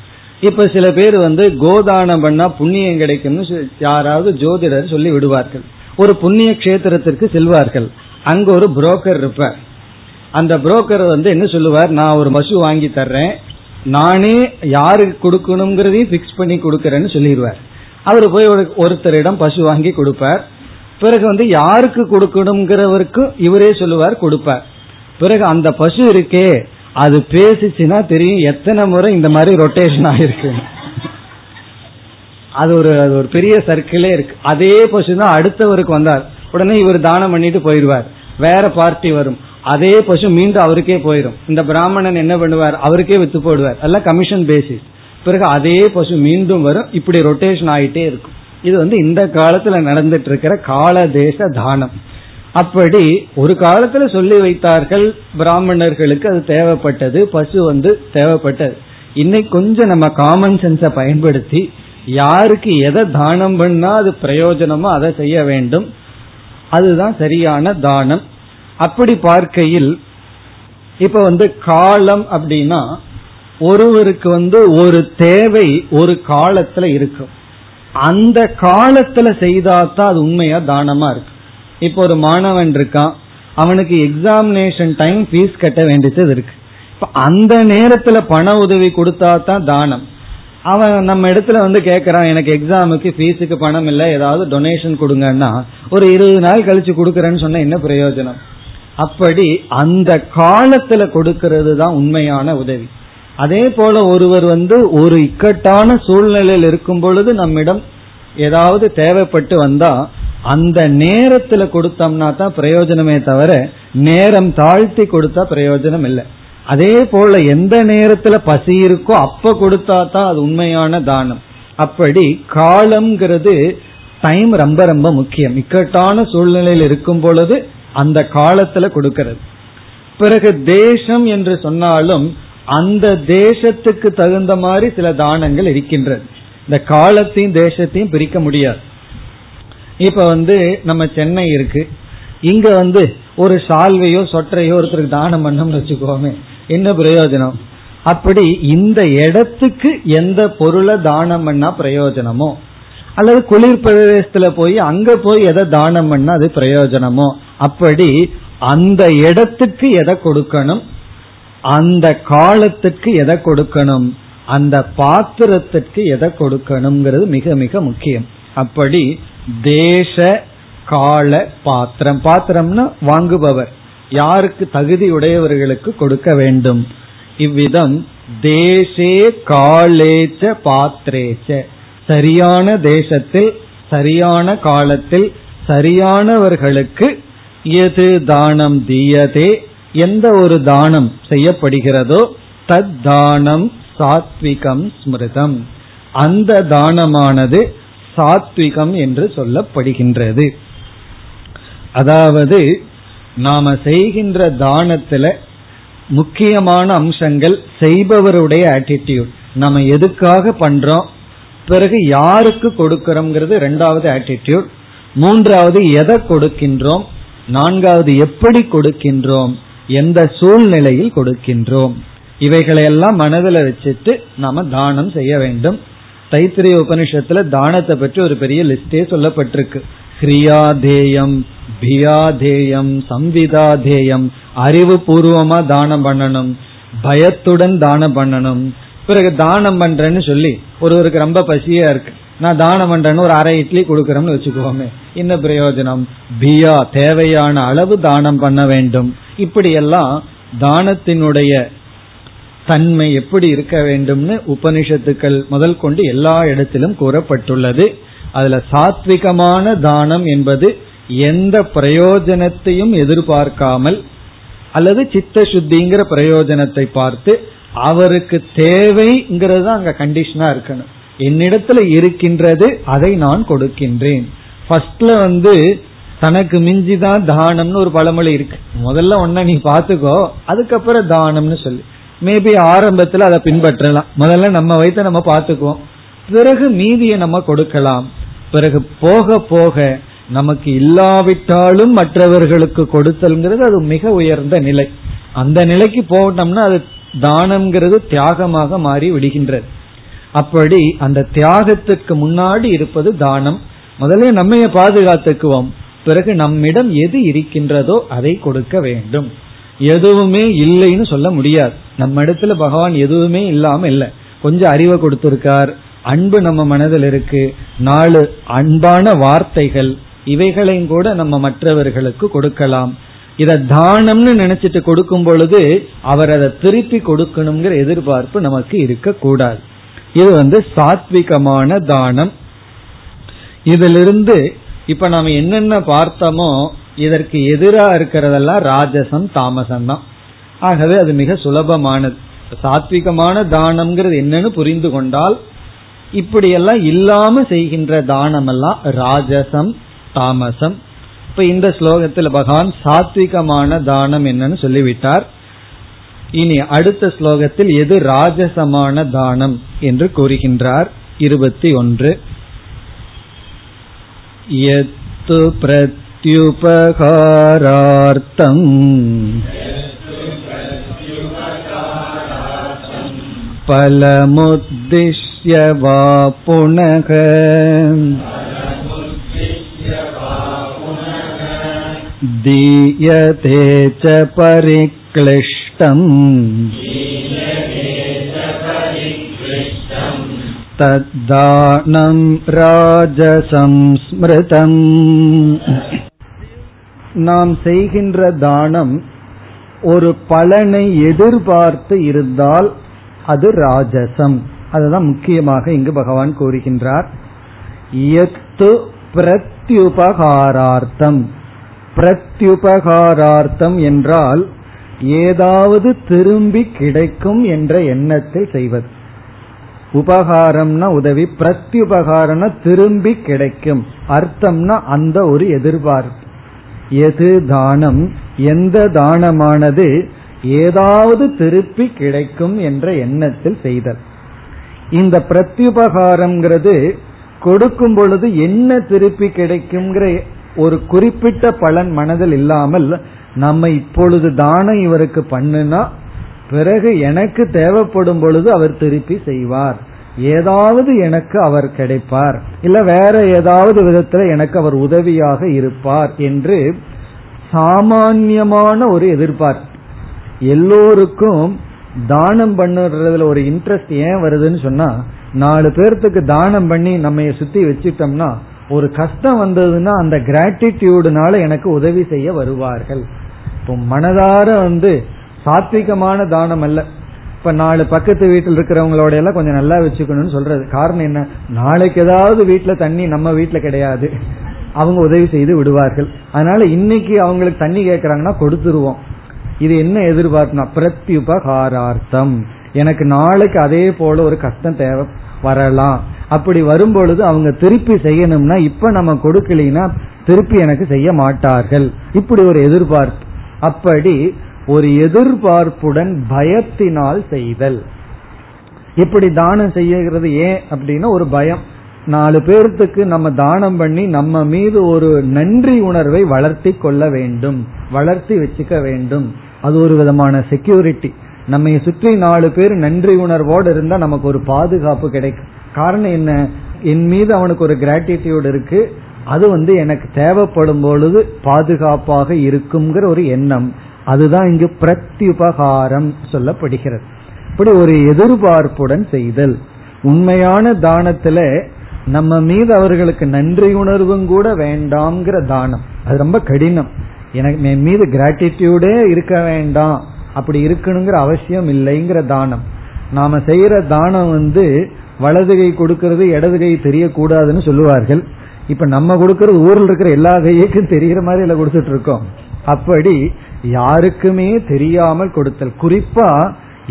இப்ப சில பேர் வந்து கோதானம் பண்ணா புண்ணியம் கிடைக்கும்னு யாராவது ஜோதிடர் சொல்லி விடுவார்கள். ஒரு புண்ணிய கஷேத்திரத்திற்கு செல்வார்கள், அங்க ஒரு புரோக்கர் இருப்பார். அந்த புரோக்கர் வந்து என்ன சொல்லுவார், நான் ஒரு பசு வாங்கி தர்றேன், நானே யாருக்கு கொடுக்கணுங்கிறதையும் பிக்ஸ் பண்ணி கொடுக்கறேன்னு சொல்லிடுவார். அவரு போய் ஒருத்தரிடம் பசு வாங்கி கொடுப்பார். பிறகு வந்து யாருக்கு கொடுக்கணுங்கிறவருக்கும் இவரே சொல்லுவார், கொடுப்பார். பிறகு அந்த பசு இருக்கே அது பேசிச்சுன்னா தெரியும் எத்தனை முறை இந்த மாதிரி ரொட்டேஷன் ஆயிருக்கு. அது ஒரு அது ஒரு பெரிய சர்க்கிளே இருக்கு. அதே பசு தான் அடுத்தவருக்கு வந்தார், உடனே இவர் தானம் பண்ணிட்டு போயிடுவார். வேற பார்ட்டி வரும், அதே பசு மீண்டும் அவருக்கே போயிடும். இந்த பிராமணன் என்ன பண்ணுவார், அவருக்கே வித்து போடுவார், எல்லாம் கமிஷன் பேசிஸ். பிறகு அதே பசு மீண்டும் வரும். இப்படி ரொட்டேஷன் ஆகிட்டே இருக்கும். இது வந்து இந்த காலத்துல நடந்துட்டு இருக்கிற கால தேச தானம். அப்படி ஒரு காலத்துல சொல்லி வைத்தார்கள் பிராமணர்களுக்கு, அது தேவைப்பட்டது, பசு வந்து தேவைப்பட்டது. இன்னைக்கு கொஞ்சம் நம்ம காமன் சென்ஸை பயன்படுத்தி யாருக்கு எதை தானம் பண்ணா அது பிரயோஜனமோ அதை செய்ய வேண்டும். அதுதான் சரியான தானம். அப்படி பார்க்கையில் இப்ப வந்து காலம் அப்படின்னா ஒருவருக்கு வந்து ஒரு தேவை ஒரு காலத்துல இருக்கும். அந்த காலத்துல செய்தாதான் அது உண்மையா தானமா இருக்கு. இப்போ ஒரு மாணவன் இருக்கான், அவனுக்கு எக்ஸாமினேஷன் டைம் ஃபீஸ் கட்ட வேண்டியது இருக்கு. இப்ப அந்த நேரத்துல பண உதவி கொடுத்தா தான் தானம். அவன் நம்ம இடத்துல வந்து கேட்கறான், எனக்கு எக்ஸாமுக்கு ஃபீஸுக்கு பணம் இல்லை, ஏதாவது டொனேஷன் கொடுங்கன்னா ஒரு இருபது நாள் கழிச்சு கொடுக்கறேன்னு சொன்ன என்ன பிரயோஜனம்? அப்படி அந்த காலத்துல கொடுக்கறது தான் உண்மையான உதவி. அதே போல ஒருவர் வந்து ஒரு இக்கட்டான சூழ்நிலையில் இருக்கும் பொழுது நம்மிடம் ஏதாவது தேவைப்பட்டு வந்தா அந்த நேரத்துல கொடுத்தோம்னா தான் பிரயோஜனமே தவிர நேரம் தாழ்த்தி கொடுத்தா பிரயோஜனம் இல்லை. அதே போல எந்த நேரத்துல பசி இருக்கோ அப்ப கொடுத்தா தான் அது உண்மையான தானம். அப்படி காலம்ங்கிறது டைம் ரொம்ப ரொம்ப முக்கியம். இக்கட்டான சூழ்நிலையில் இருக்கும் பொழுது அந்த காலத்துல கொடுக்கிறது. பிறகு தேசம் என்று சொன்னாலும் அந்த தேசத்துக்கு தகுந்த மாதிரி சில தானங்கள் இருக்கின்றது. இந்த காலத்தையும் தேசத்தையும் பிரிக்க முடியாது. இப்ப வந்து நம்ம சென்னை இருக்கு, இங்க வந்து ஒரு சால்வையோ சொற்றையோ ஒருத்தருக்கு தானம் பண்ணோம்னு வச்சுக்கோமே, என்ன பிரயோஜனம்? அப்படி இந்த இடத்துக்கு எந்த பொருளை தானம் பண்ணா பிரயோஜனமோ, அல்லது குளிர் பிரதேசத்துல போய் அங்க போய் எதை தானம் பண்ணா அது பிரயோஜனமோ, அப்படி அந்த இடத்துக்கு எதை கொடுக்கணும், அந்த காலத்துக்கு எதை கொடுக்கணும், அந்த பாத்திரத்துக்கு எதை கொடுக்கணும்ங்கிறது மிக மிக முக்கியம். அப்படி தேச கால பாத்திரம், பாத்திரம்னா வாங்குபவர், யாருக்கு தகுதி உடையவர்களுக்கு கொடுக்க வேண்டும். இவ்விதம் தேசே காலேச்ச பாத்திரேச்ச, சரியான தேசத்தில் சரியான காலத்தில் சரியானவர்களுக்கு எது தானம் தீயதே, எந்த ஒரு தானம் செய்யப்படுகிறதோ தத் தானம் சாத்விகம் ஸ்மிருதம், அந்த தானமானது சாத்விகம் என்று சொல்லப்படுகின்றது. அதாவது நாம செய்கின்ற தானத்துல முக்கியமான அம்சங்கள் செய்பவருடைய ஆட்டிடியூட், நம்ம எதுக்காக பண்றோம், பிறகு யாருக்கு கொடுக்கிறோம்ங்கிறது ரெண்டாவது ஆட்டிடியூட், மூன்றாவது எதை கொடுக்கின்றோம், நான்காவது எப்படி கொடுக்கின்றோம், எந்த சூழ்நிலையில் கொடுக்கின்றோம். இவைகளையெல்லாம் மனதில் வச்சுட்டு நாம தானம் செய்ய வேண்டும். தைத்திரிய உபனிஷத்துல தானத்தை பற்றி ஒரு பெரிய லிஸ்டே சொல்லப்பட்டிருக்கு. கிரியாதேயம், பியாதேயம், சம்விதாதேயம், அறிவு பூர்வமா தானம் பண்ணணும், பயத்துடன் தானம் பண்ணணும். பிறகு தானம் பண்றேன்னு சொல்லி ஒருவருக்கு ரொம்ப பசியா இருக்கு, நான் தானம் பண்றேன்னு ஒரு அரை இட்லி கொடுக்கறோம்னு வச்சுக்கோமே, என்ன பிரயோஜனம்? பியா, தேவையான அளவு தானம் பண்ண வேண்டும். இப்படியெல்லாம் தானத்தினுடைய தன்மை எப்படி இருக்க வேண்டும்னு உபனிஷத்துக்கள் முதல் கொண்டு எல்லா இடத்திலும் கூறப்பட்டுள்ளது. அதுல சாத்விகமான தானம் என்பது எந்த பிரயோஜனத்தையும் எதிர்பார்க்காமல், அல்லது சித்த சுத்திங்கிற பிரயோஜனத்தை பார்த்து, அவருக்கு தேவைங்கிறது அங்க கண்டிஷனா இருக்கணும். என்னிடத்துல இருக்கின்றது அதை நான் கொடுக்கின்றேன். ஃபர்ஸ்ட்ல வந்து தனக்கு மிஞ்சிதான் தானம்னு ஒரு பழமொழி இருக்கு. முதல்ல ஒன்ன நீ பாத்துக்கோ, அதுக்கப்புறம் தானம்னு சொல்லி மேபி ஆரம்பத்துல அதை பின்பற்றலாம். முதல்ல நம்ம வயிற்ற நம்ம பாத்துக்குவோம், பிறகு மீதியை நம்ம கொடுக்கலாம். பிறகு போக போக நமக்கு இல்லாவிட்டாலும் மற்றவர்களுக்கு கொடுத்தல்ங்கிறது அது மிக உயர்ந்த நிலை. அந்த நிலைக்கு போட்டோம்னா அது தானம்ங்கிறது தியாகமாக மாறி விடுகின்றது. அப்படி அந்த தியாகத்துக்கு முன்னாடி இருப்பது தானம். முதல்ல நம்மைய பாதுகாத்துக்குவோம், பிறகு நம்மிடம் எது இருக்கின்றதோ அதை கொடுக்க வேண்டும். எதுவுமே இல்லைன்னு சொல்ல முடியாது. நம்ம இடத்துல பகவான் எதுவுமே இல்லாம இல்லை, கொஞ்சம் அறிவை கொடுத்திருக்கார், அன்பு நம்ம மனதில் இருக்கு, நாலு அன்பான வார்த்தைகள், இவைகளையும் கூட நம்ம மற்றவர்களுக்கு கொடுக்கலாம். இதை தானம்னு நினைச்சிட்டு கொடுக்கும் பொழுது அவர் அதை திருப்பி கொடுக்கணுங்கிற எதிர்பார்ப்பு நமக்கு இருக்க கூடாது. இது வந்து சாத்விகமான தானம். இதிலிருந்து இப்ப நாம என்னென்ன பார்த்தோமோ இதற்கு எதிரா இருக்கிறதெல்லாம் ராஜசம் தாமசம் தான். ஆகவே அது மிக சுலபமானது. சாத்விகமான தானம்ங்கிறது என்னன்னு புரிந்து கொண்டால் இப்படியெல்லாம் இல்லாம செய்கின்ற தானம் எல்லாம் ராஜசம் தாமசம். இப்ப இந்த ஸ்லோகத்தில் பகவான் சாத்விகமான தானம் என்னன்னு சொல்லிவிட்டார். இனி அடுத்த ஸ்லோகத்தில் எது ராஜசமான தானம் என்று கூறுகின்றார். இருபத்தி ஒன்று, யத்து பிரத்யுபகாரார்த்தம் பலமுத்திஷ்ய வா புனக தீயதே ச பரிக்ளிஷ்டம் தத்தானம் ராஜசம் ஸ்மிருதம். நாம் செய்கின்ற தானம் ஒரு பலனை எதிர்பார்த்து இருந்தால் அது ராஜசம். அதுதான் முக்கியமாக இங்கு பகவான் கூறுகின்றார். யத்து பிரத்யுபகாரார்த்தம். பிரத்யுபகாரார்த்தம் என்றால் ஏதாவது திரும்பி கிடைக்கும் என்ற எண்ணத்தில் செய்வது. உபகாரம்னா உதவி, பிரத்யுபகாரம்னா திரும்பி கிடைக்கும், அர்த்தம்னா அந்த ஒரு எதிர்பார்ப்பு. எது தானம், எந்த தானமானது ஏதாவது திருப்பி கிடைக்கும் என்ற எண்ணத்தில் செய்தல். இந்த பிரத்யுபகாரம்ங்கிறது கொடுக்கும் பொழுது என்ன திருப்பி கிடைக்கும்ங்கிற ஒரு குறிப்பிட்ட பலன் மனதில் இல்லாமல், நம்ம இப்பொழுது தானம் இவருக்கு பண்ணுனா பிறகு எனக்கு தேவைப்படும் பொழுது அவர் திருப்பி செய்வார், ஏதாவது எனக்கு அவர் கிடைப்பார், இல்ல வேற ஏதாவது விதத்துல எனக்கு அவர் உதவியாக இருப்பார் என்று சாமான்யமான ஒரு எதிர்பார்ப்பு. எல்லோருக்கும் தானம் பண்ணுறதுல ஒரு இன்ட்ரெஸ்ட் ஏன் வருதுன்னு சொன்னா, நாலு பேர்த்துக்கு தானம் பண்ணி நம்ம சுத்தி வச்சுட்டோம்னா ஒரு கஷ்டம் வந்ததுன்னா அந்த கிராட்டிடியூடுனால எனக்கு உதவி செய்ய வருவார்கள். இப்போ மனதார வந்து சாத்விகமான தானம் அல்ல. இப்ப நாலு பக்கத்து வீட்டில் இருக்கிறவங்களோட எல்லாம் கொஞ்சம் நல்லா வச்சுக்கணும்னு சொல்றது காரணம் என்ன, நாளைக்கு ஏதாவது வீட்டுல தண்ணி நம்ம வீட்டுல கிடையாது, அவங்க உதவி செய்து விடுவார்கள், அதனால இன்னைக்கு அவங்களுக்கு தண்ணி கேட்கறாங்கன்னா கொடுத்துருவோம். இது என்ன எதிர்பார்ப்புனா பிரத்யுபகாரார்த்தம், எனக்கு நாளைக்கு அதே போல ஒரு கஷ்டம் தேவை வரலாம், அப்படி வரும்பொழுது அவங்க திருப்பி செய்யணும்னா இப்ப நம்ம கொடுக்கலைன்னா திருப்பி எனக்கு செய்ய மாட்டார்கள், இப்படி ஒரு எதிர்பார்ப்பு. அப்படி ஒரு எதிர்பார்ப்புடன் பயத்தினால் செய்தல். இப்படி தானம் செய்யறது ஏன் அப்படின்னா ஒரு பயம், நாலு பேர்த்துக்கு நம்ம தானம் பண்ணி நம்ம மீது ஒரு நன்றி உணர்வை வளர்த்தி கொள்ள வேண்டும், வளர்த்தி வச்சுக்க வேண்டும். அது ஒரு விதமான செக்யூரிட்டி. நம்ம சுற்றி நாலு பேர் நன்றி உணர்வோடு இருந்தா நமக்கு ஒரு பாதுகாப்பு கிடைக்கும். காரணம் என்ன, என் மீது அவனுக்கு ஒரு கிராட்டிடியூட் இருக்கு, அது வந்து எனக்கு தேவைப்படும் பொழுது பாதுகாப்பாக இருக்குங்கிற ஒரு எண்ணம். அதுதான் இங்கு பிரத்யுபகாரம் சொல்லப்படுகிறது. இப்படி ஒரு எதிர்பார்ப்புடன் செய்தல். உண்மையான தானத்துல நம்ம மீது அவர்களுக்கு நன்றி உணர்வும் கூட வேண்டாம்ங்கிற தானம் அது ரொம்ப கடினம். எனக்கு என் மீது கிராட்டிடியூடே இருக்க வேண்டாம், அப்படி இருக்கணுங்கிற அவசியம் இல்லைங்கிற தானம். நாம செய்யற தானம் வந்து வலதுகை கொடுக்கறது இடதுகை தெரியக்கூடாதுன்னு சொல்லுவார்கள். இப்ப நம்ம கொடுக்கறது ஊரில் இருக்கிற எல்லா கையைக்கும் தெரிகிற மாதிரி இல்ல கொடுத்துட்டு இருக்கோம். அப்படி யாருக்குமே தெரியாமல் கொடுத்தல், குறிப்பா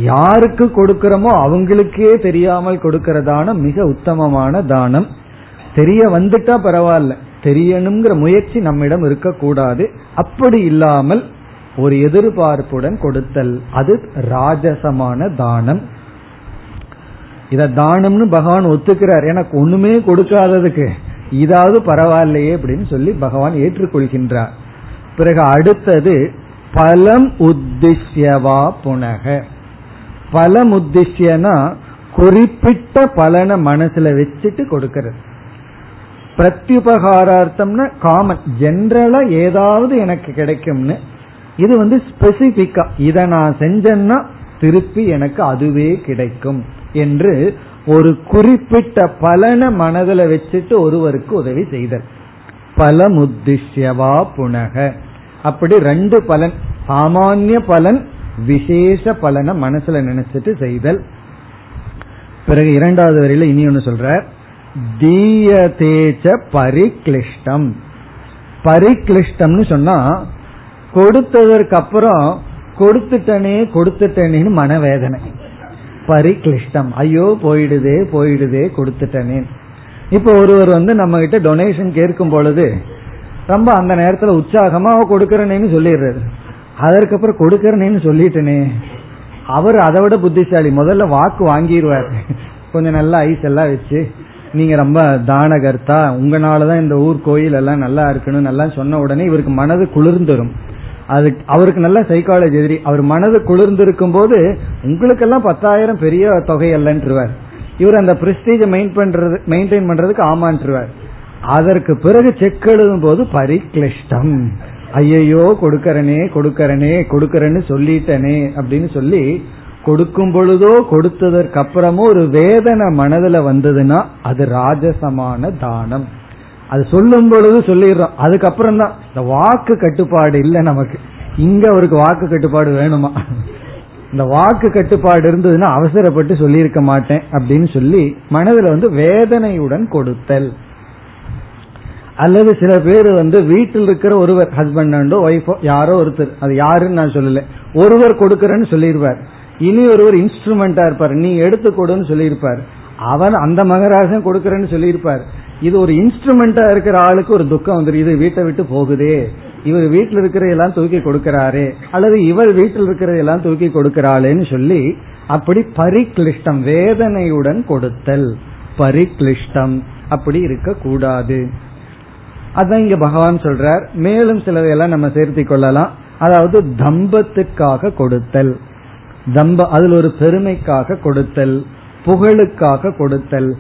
யாருக்கு கொடுக்கிறோமோ அவங்களுக்கே தெரியாமல் கொடுக்கிற தானம் மிக உத்தமமான தானம். தெரிய வந்துட்டா பரவாயில்ல, தெரியணுங்கிற முயற்சி நம்மிடம் இருக்கக்கூடாது. அப்படி இல்லாமல் ஒரு எதிர்பார்ப்புடன் கொடுத்தல், அது ராஜசமான தானம். இத தானம்னு பகவான் ஒத்துக்கிறார். எனக்கு ஒண்ணுமே கொடுக்காததுக்கு இதாவது பரவாயில்லையே அப்படின்னு சொல்லி பகவான் ஏற்றுக்கொள்கின்றார். பிறகு அடுத்தது பலம் உத்திஷ்யவா புனக. பலம் உத்திஷ்யனா குறிப்பிட்ட பலனை மனசுல வச்சுட்டு கொடுக்கிறது. பிரத்யுபகாரார்த்தம்னா காமன், ஜென்ரலா ஏதாவது எனக்கு கிடைக்கும்னு. இது வந்து ஸ்பெசிபிக்கா இத நான் செஞ்சேன்னா திருப்பி எனக்கு அதுவே கிடைக்கும் என்று ஒரு குறிப்பிட்ட பலனை மனதுல வச்சுட்டு ஒருவருக்கு உதவி செய்தல் பலமுத்திஷ்யவா புனக. அப்படி ரெண்டு பலன், சாமானிய பலன், விசேஷ பலனை மனசுல நினைச்சிட்டு செய்தல். பிறகு இரண்டாவது வரையில இனி ஒன்னு சொல்ற, தீயதேச்ச பரிக்ளிஷ்டம். பரிக்ளிஷ்டம்னு சொன்னா கொடுத்ததற்கு அப்புறம் கொடுத்துட்டனே கொடுத்துட்டேன்னு மனவேதனை. பரிக்ளிஷ்டம், ஐயோ போயிடுதே போயிடுதே கொடுத்துட்டனே. இப்ப ஒருவர் வந்து நம்ம கிட்ட டொனேஷன் கேட்கும் பொழுது ரொம்ப அந்த நேரத்துல உற்சாகமா கொடுக்கறனேன்னு சொல்லிடுறது, அதற்கப்புறம் கொடுக்கறனேன்னு சொல்லிட்டனே. அவர் அதை விட புத்திசாலி, முதல்ல வாக்கு வாங்கிடுவார். கொஞ்சம் நல்லா ஐஸ் எல்லாம் வச்சு, நீங்க ரொம்ப தானகர்த்தா, உங்களாலதான் இந்த ஊர் கோயில் எல்லாம் நல்லா இருக்கணும் நல்லா சொன்ன உடனே இவருக்கு மனது குளிர்ந்துரும். அது அவருக்கு நல்ல சைக்காலஜி எதிரி. அவர் மனது குளிர்ந்திருக்கும் போது உங்களுக்கெல்லாம் பத்தாயிரம் பெரிய தொகை அல்லன்றுவார். இவர் அந்த பிரஸ்டீஜை மெயின்டைன் பண்றதுக்கு ஆமான்றுவார். அதற்கு பிறகு செக் எழுதும் போது பரிக்ளிஷ்டம், ஐயையோ கொடுக்கறனே கொடுக்கறனே கொடுக்கறன்னு சொல்லிட்டனே அப்படின்னு சொல்லி கொடுக்கும் பொழுதோ கொடுத்ததற்கு அப்புறமோ ஒரு வேதனை மனதுல வந்ததுன்னா அது ராஜசமான தானம். அது சொல்லும் பொழுது சொல்லிடுறோம், அதுக்கப்புறம் தான் இந்த வாக்கு கட்டுப்பாடு இல்லை நமக்கு. இங்க அவருக்கு வாக்கு கட்டுப்பாடு வேணுமா? இந்த வாக்கு கட்டுப்பாடு இருந்ததுன்னா அவசரப்பட்டு சொல்லியிருக்க மாட்டேன் அப்படின்னு சொல்லி மனதுல வந்து வேதனையுடன் கொடுத்தல். அல்லது சில பேர் வந்து வீட்டில் இருக்கிற ஒருவர், ஹஸ்பண்ட் அண்டோ ஒய்ஃபோ யாரோ ஒருத்தர், அது யாருன்னு நான் சொல்லல, ஒருவர் கொடுக்கறன்னு சொல்லியிருப்பார். இனி ஒருவர் இன்ஸ்ட்ருமெண்டா இருப்பார், நீ எடுத்து கொடுன்னு சொல்லியிருப்பார். அவன் அந்த மகராசன் கொடுக்கறன்னு சொல்லியிருப்பார். இது ஒரு இன்ஸ்ட்ருமெண்டா இருக்கிற ஆளுக்கு ஒரு துக்கம் வந்துருக்கு, இது வீட்டை விட்டு போகுதே, இவர் வீட்டில் இருக்கிறதெல்லாம் தூக்கி கொடுக்கிறாரே, அல்லது இவர் வீட்டில் இருக்கிறதெல்லாம் தூக்கி கொடுக்கிறாளேன்னு சொல்லி அப்படி பரிக்ளிஷ்டம் வேதனையுடன் கொடுத்தல் பரிக்ளிஷ்டம். அப்படி இருக்க கூடாது. அதான் இங்க பகவான் சொல்றார். மேலும் சிலதையெல்லாம் நம்ம சேர்த்தி கொள்ளலாம். அதாவது தம்பத்துக்காக கொடுத்தல், தம்ப அதில் ஒரு பெருமைக்காக கொடுத்தல், புகழுக்காக கொடுத்தல்,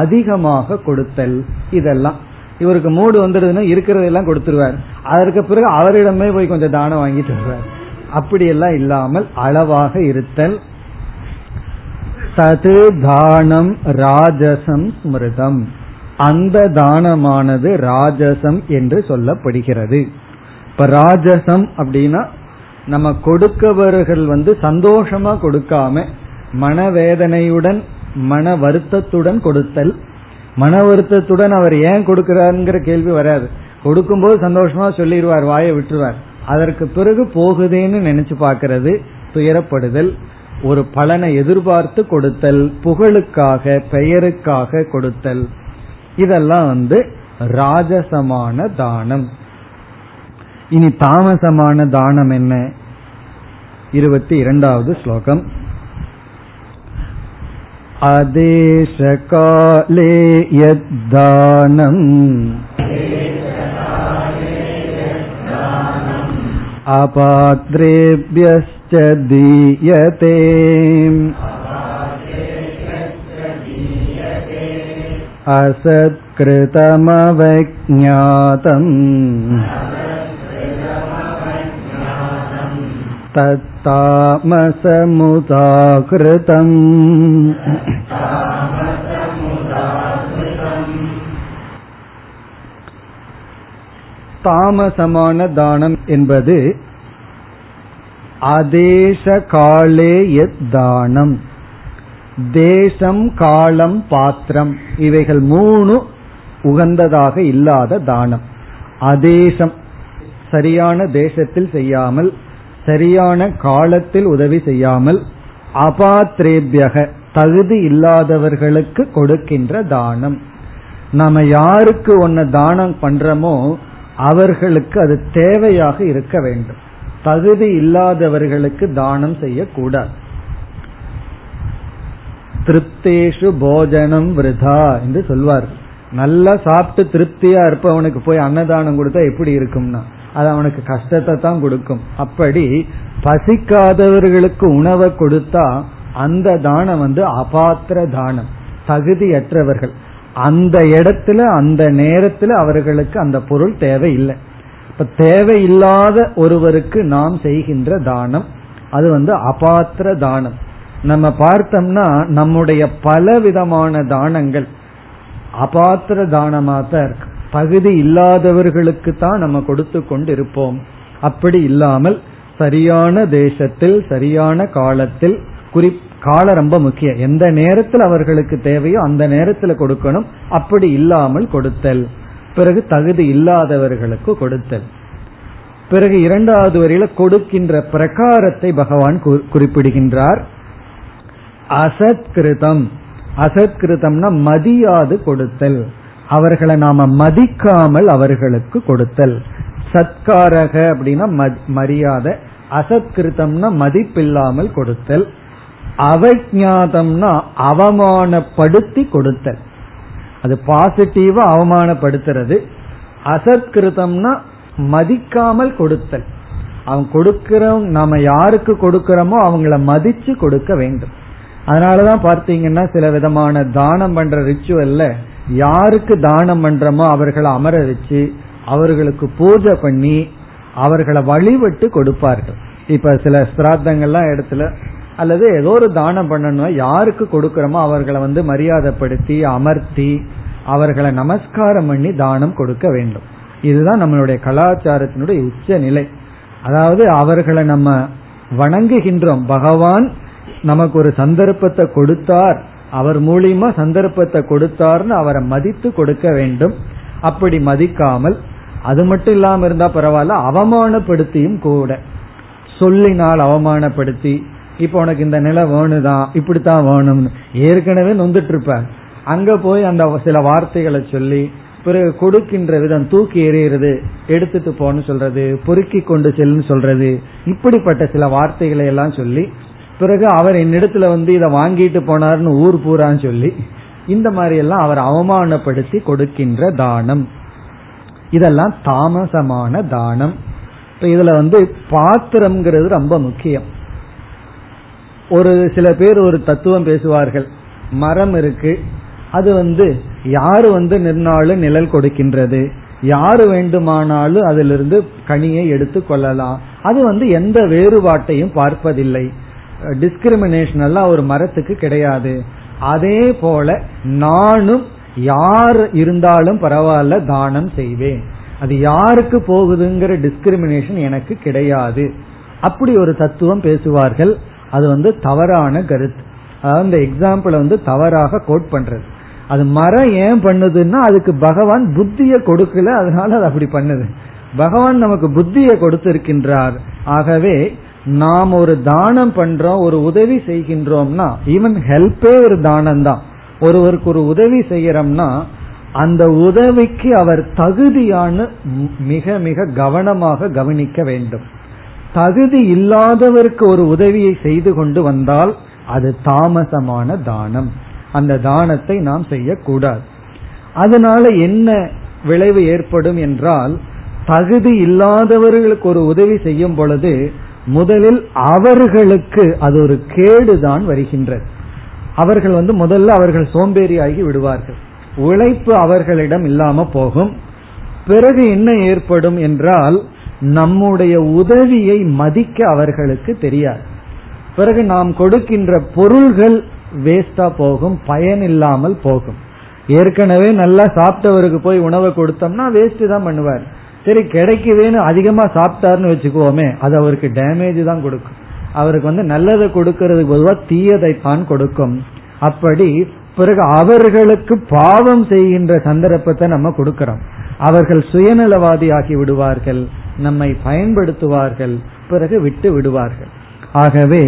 அதிகமாக கொடுத்தல், இதெல்லாம். இவருக்கு மூடு வந்துடுதுன்னா இருக்கிறதெல்லாம் கொடுத்துருவார். அதற்கு பிறகு அவரிடமே போய் கொஞ்சம் தானம் வாங்கிட்டு வருவார். அப்படியெல்லாம் இல்லாமல் அளவாக இருத்தல். சது தானம் ராஜசம் ஸ்மிருதம், அந்த தானமானது ராஜசம் என்று சொல்லப்படுகிறது. இப்ப ராஜசம் அப்படின்னா நம்ம கொடுக்கவர்கள் வந்து சந்தோஷமா கொடுக்காம மனவேதனையுடன் மன வருத்தத்துடன் கொடுத்தல். மன வருத்தத்துடன் அவர் ஏன் கொடுக்கிறாருங்கிற கேள்வி வராது. கொடுக்கும்போது சந்தோஷமா சொல்லிடுவார், வாயை விட்டுருவார். அதற்கு பிறகு போகுதேன்னு நினைச்சு பார்க்கறது, துயரப்படுதல், ஒரு பலனை எதிர்பார்த்து கொடுத்தல், புகழுக்காக பெயருக்காக கொடுத்தல், இதெல்லாம் வந்து ராஜசமான தானம். இனி தாமசமான தானம் என்ன? இருபத்தி இரண்டாவது ஸ்லோகம். அதேஷகாலே யத்தானம் அபாத்ரேப்யஸ்ச தீயதே. அசத்கிருதமவஜ்ஞாதம் தத்தாமசமுதாக்ருதம். தாமசமான தானம் என்பது அதேஷ காலே யத் தானம். தேசம், காலம், பாத்திரம் இவைகள் மூணு உகந்ததாக இல்லாத தானம். அதேசம், சரியான தேசத்தில் செய்யாமல், சரியான காலத்தில் உதவி செய்யாமல், அபாத்ரேபியக தகுதி இல்லாதவர்களுக்கு கொடுக்கின்ற தானம். நாம யாருக்கு ஒன்ன தானம் பண்றோமோ அவர்களுக்கு அது தேவையாக இருக்க வேண்டும். தகுதி இல்லாதவர்களுக்கு தானம் செய்யக்கூடாது. திருப்தேஷு போஜனம் விருதா என்று சொல்வார். நல்லா சாப்பிட்டு திருப்தியா இருப்பவனுக்கு போய் அன்னதானம் கொடுத்தா எப்படி இருக்கும்னா அது அவனுக்கு கஷ்டத்தை தான் கொடுக்கும். அப்படி பசிக்காதவர்களுக்கு உணவை கொடுத்தா அந்த தானம் வந்து அபாத்திர தானம், தகுதியற்றவர்கள். அந்த இடத்துல அந்த நேரத்துல அவர்களுக்கு அந்த பொருள் தேவை இல்லை. இப்ப தேவையில்லாத ஒருவருக்கு நாம் செய்கின்ற தானம் அது வந்து அபாத்திர தானம். நம்ம பார்த்தோம்னா நம்முடைய பல விதமான தானங்கள் அபாத்திர தானமாக தான் இருக்கு. தகுதி இல்லாதவர்களுக்கு தான் நம்ம கொடுத்து கொண்டு இருப்போம். அப்படி இல்லாமல் சரியான தேசத்தில் சரியான காலத்தில், குறிப்பாக காலம் ரொம்ப முக்கியம், எந்த நேரத்தில் அவர்களுக்கு தேவையோ அந்த நேரத்தில் கொடுக்கணும். அப்படி இல்லாமல் கொடுத்தல். பிறகு தகுதி இல்லாதவர்களுக்கு கொடுத்தல். பிறகு இரண்டாவது வரையில கொடுக்கின்ற பிரகாரத்தை பகவான் குறிப்பிடுகின்றார். அசத்கிருதம், அசத்கிருதம்னா மதியாது கொடுத்தல், அவர்களை நாம மதிக்காமல் அவர்களுக்கு கொடுத்தல். சத்காரக அப்படின்னா மரியாதை, அசத்கிருதம்னா மதிப்பில்லாமல் கொடுத்தல், அவஜ்ஞாதம்னா அவமானப்படுத்தி கொடுத்தல், அது பாசிட்டிவா அவமானப்படுத்துறது. அசத்கிருதம்னா மதிக்காமல் கொடுத்தல். அவன் கொடுக்கிற நாம யாருக்கு கொடுக்கிறோமோ அவங்கள மதிச்சு கொடுக்க வேண்டும். அதனாலதான் பார்த்தீங்கன்னா சில விதமான தானம் பண்ற ரிச்சுவல்ல யாருக்கு தானம் பண்றோமோ அவர்களை அமர வச்சு அவர்களுக்கு பூஜை பண்ணி அவர்களை வழிபட்டு கொடுப்பார்கள். இப்ப சில சிராத்தங்கள்லாம் இடத்துல அல்லது ஏதோ ஒரு தானம் பண்ணணும், யாருக்கு கொடுக்கிறோமோ அவர்களை வந்து மரியாதைப்படுத்தி அமர்த்தி அவர்களை நமஸ்காரம் பண்ணி தானம் கொடுக்க வேண்டும். இதுதான் நம்மளுடைய கலாச்சாரத்தினுடைய உச்ச நிலை. அதாவது அவர்களை நம்ம வணங்குகின்றோம், பகவான் நமக்கு ஒரு சந்தர்ப்பத்தை கொடுத்தார், அவர் மூலியமா சந்தர்ப்பத்தை கொடுத்தார்னு அவரை மதித்து கொடுக்க வேண்டும். அப்படி மதிக்காமல், அது மட்டும் இல்லாம இருந்தா பரவாயில்ல, அவமானப்படுத்தியும் கூட, சொல்லினால் அவமானப்படுத்தி, இப்ப உனக்கு இந்த நிலை வேணுதான், இப்படித்தான் வேணும்னு ஏற்கனவே நொந்துட்டு இருப்பார், அங்க போய் அந்த சில வார்த்தைகளை சொல்லி பிறகு கொடுக்கின்ற விதம் தூக்கி எறிகிறது, எடுத்துட்டு போன்னு சொல்றது, பொறுக்கி கொண்டு செல்லுன்னு சொல்றது, இப்படிப்பட்ட சில வார்த்தைகளை எல்லாம் சொல்லி பிறகு அவர் என்னிடத்துல வந்து இதை வாங்கிட்டு போனார்னு ஊர் பூரான்னு சொல்லி இந்த மாதிரி எல்லாம் அவர் அவமானப்படுத்தி கொடுக்கின்ற தானம், இதெல்லாம் தாமசமான தானம். இப்ப இதுல வந்து பாத்திரம்ங்கிறது ரொம்ப முக்கியம். ஒரு சில பேர் ஒரு தத்துவம் பேசுவார்கள், மரம் இருக்கு, அது வந்து யாரு வந்து நின்னாலும் நிழல் கொடுக்கின்றது, யாரு வேண்டுமானாலும் அதிலிருந்து கனியை எடுத்து கொள்ளலாம், அது வந்து எந்த வேறுபாட்டையும் பார்ப்பதில்லை, டிஸ்கிரிமினேஷன் எல்லாம் ஒரு மரத்துக்கு கிடையாது. அதே போல நானும் யார் இருந்தாலும் பரவாயில்ல தானம் செய்வேன், அது யாருக்கு போகுதுங்கிற டிஸ்கிரிமினேஷன் எனக்கு கிடையாது, அப்படி ஒரு தத்துவம் பேசுவார்கள். அது வந்து தவறான கருத்து. அதாவது இந்த எக்ஸாம்பிளை வந்து தவறாக கோட் பண்றது. அது மரம் ஏன் பண்ணுதுன்னா அதுக்கு பகவான் புத்தியை கொடுக்கல, அதனால அது அப்படி பண்ணுது. பகவான் நமக்கு புத்தியை கொடுத்திருக்கின்றார். ஆகவே நாம் ஒரு தானம் பண்றோம், ஒரு உதவி செய்கின்றோம்னா, ஈவன் ஹெல்ப்பே ஒரு தானம் தான், ஒருவருக்கு ஒரு உதவி செய்யறோம்னா அந்த உதவிக்கு அவர் தகுதியான மிக மிக கவனமாக கவனிக்க வேண்டும். தகுதி இல்லாதவருக்கு ஒரு உதவியை செய்து கொண்டு வந்தால் அது தாமசமான தானம், அந்த தானத்தை நாம் செய்யக்கூடாது. அதனால என்ன விளைவு ஏற்படும் என்றால், தகுதி இல்லாதவர்களுக்கு ஒரு உதவி செய்யும் பொழுது முதலில் அவர்களுக்கு அது ஒரு கேடுதான் வருகின்றது. அவர்கள் வந்து முதல்ல அவர்கள் சோம்பேறியாகி விடுவார்கள், உழைப்பு அவர்களிடம் இல்லாம போகும். பிறகு என்ன ஏற்படும் என்றால், நம்முடைய உதவியை மதிக்க அவர்களுக்கு தெரியாது, பிறகு நாம் கொடுக்கின்ற பொருள்கள் வேஸ்டா போகும், பயன் இல்லாமல் போகும். ஏற்கனவே நல்லா சாப்பிட்டவருக்கு போய் உணவை கொடுத்தோம்னா வேஸ்ட் தான் பண்ணுவார். சரி கிடைக்குதுன்னு அதிகமா சாப்பிட்டாருன்னு வச்சுக்குவோமே, அது அவருக்கு டேமேஜ் தான் கொடுக்கும். அவருக்கு வந்து நல்லதை கொடுக்கறதுக்கு பொதுவா தீயதைத்தான் கொடுக்கும். அப்படி பிறகு அவர்களுக்கு பாவம் செய்கின்ற சந்தர்ப்பத்தை நம்ம கொடுக்கிறோம், அவர்கள் சுயநலவாதி ஆகி விடுவார்கள், நம்மை பயன்படுத்துவார்கள், பிறகு விட்டு விடுவார்கள். ஆகவே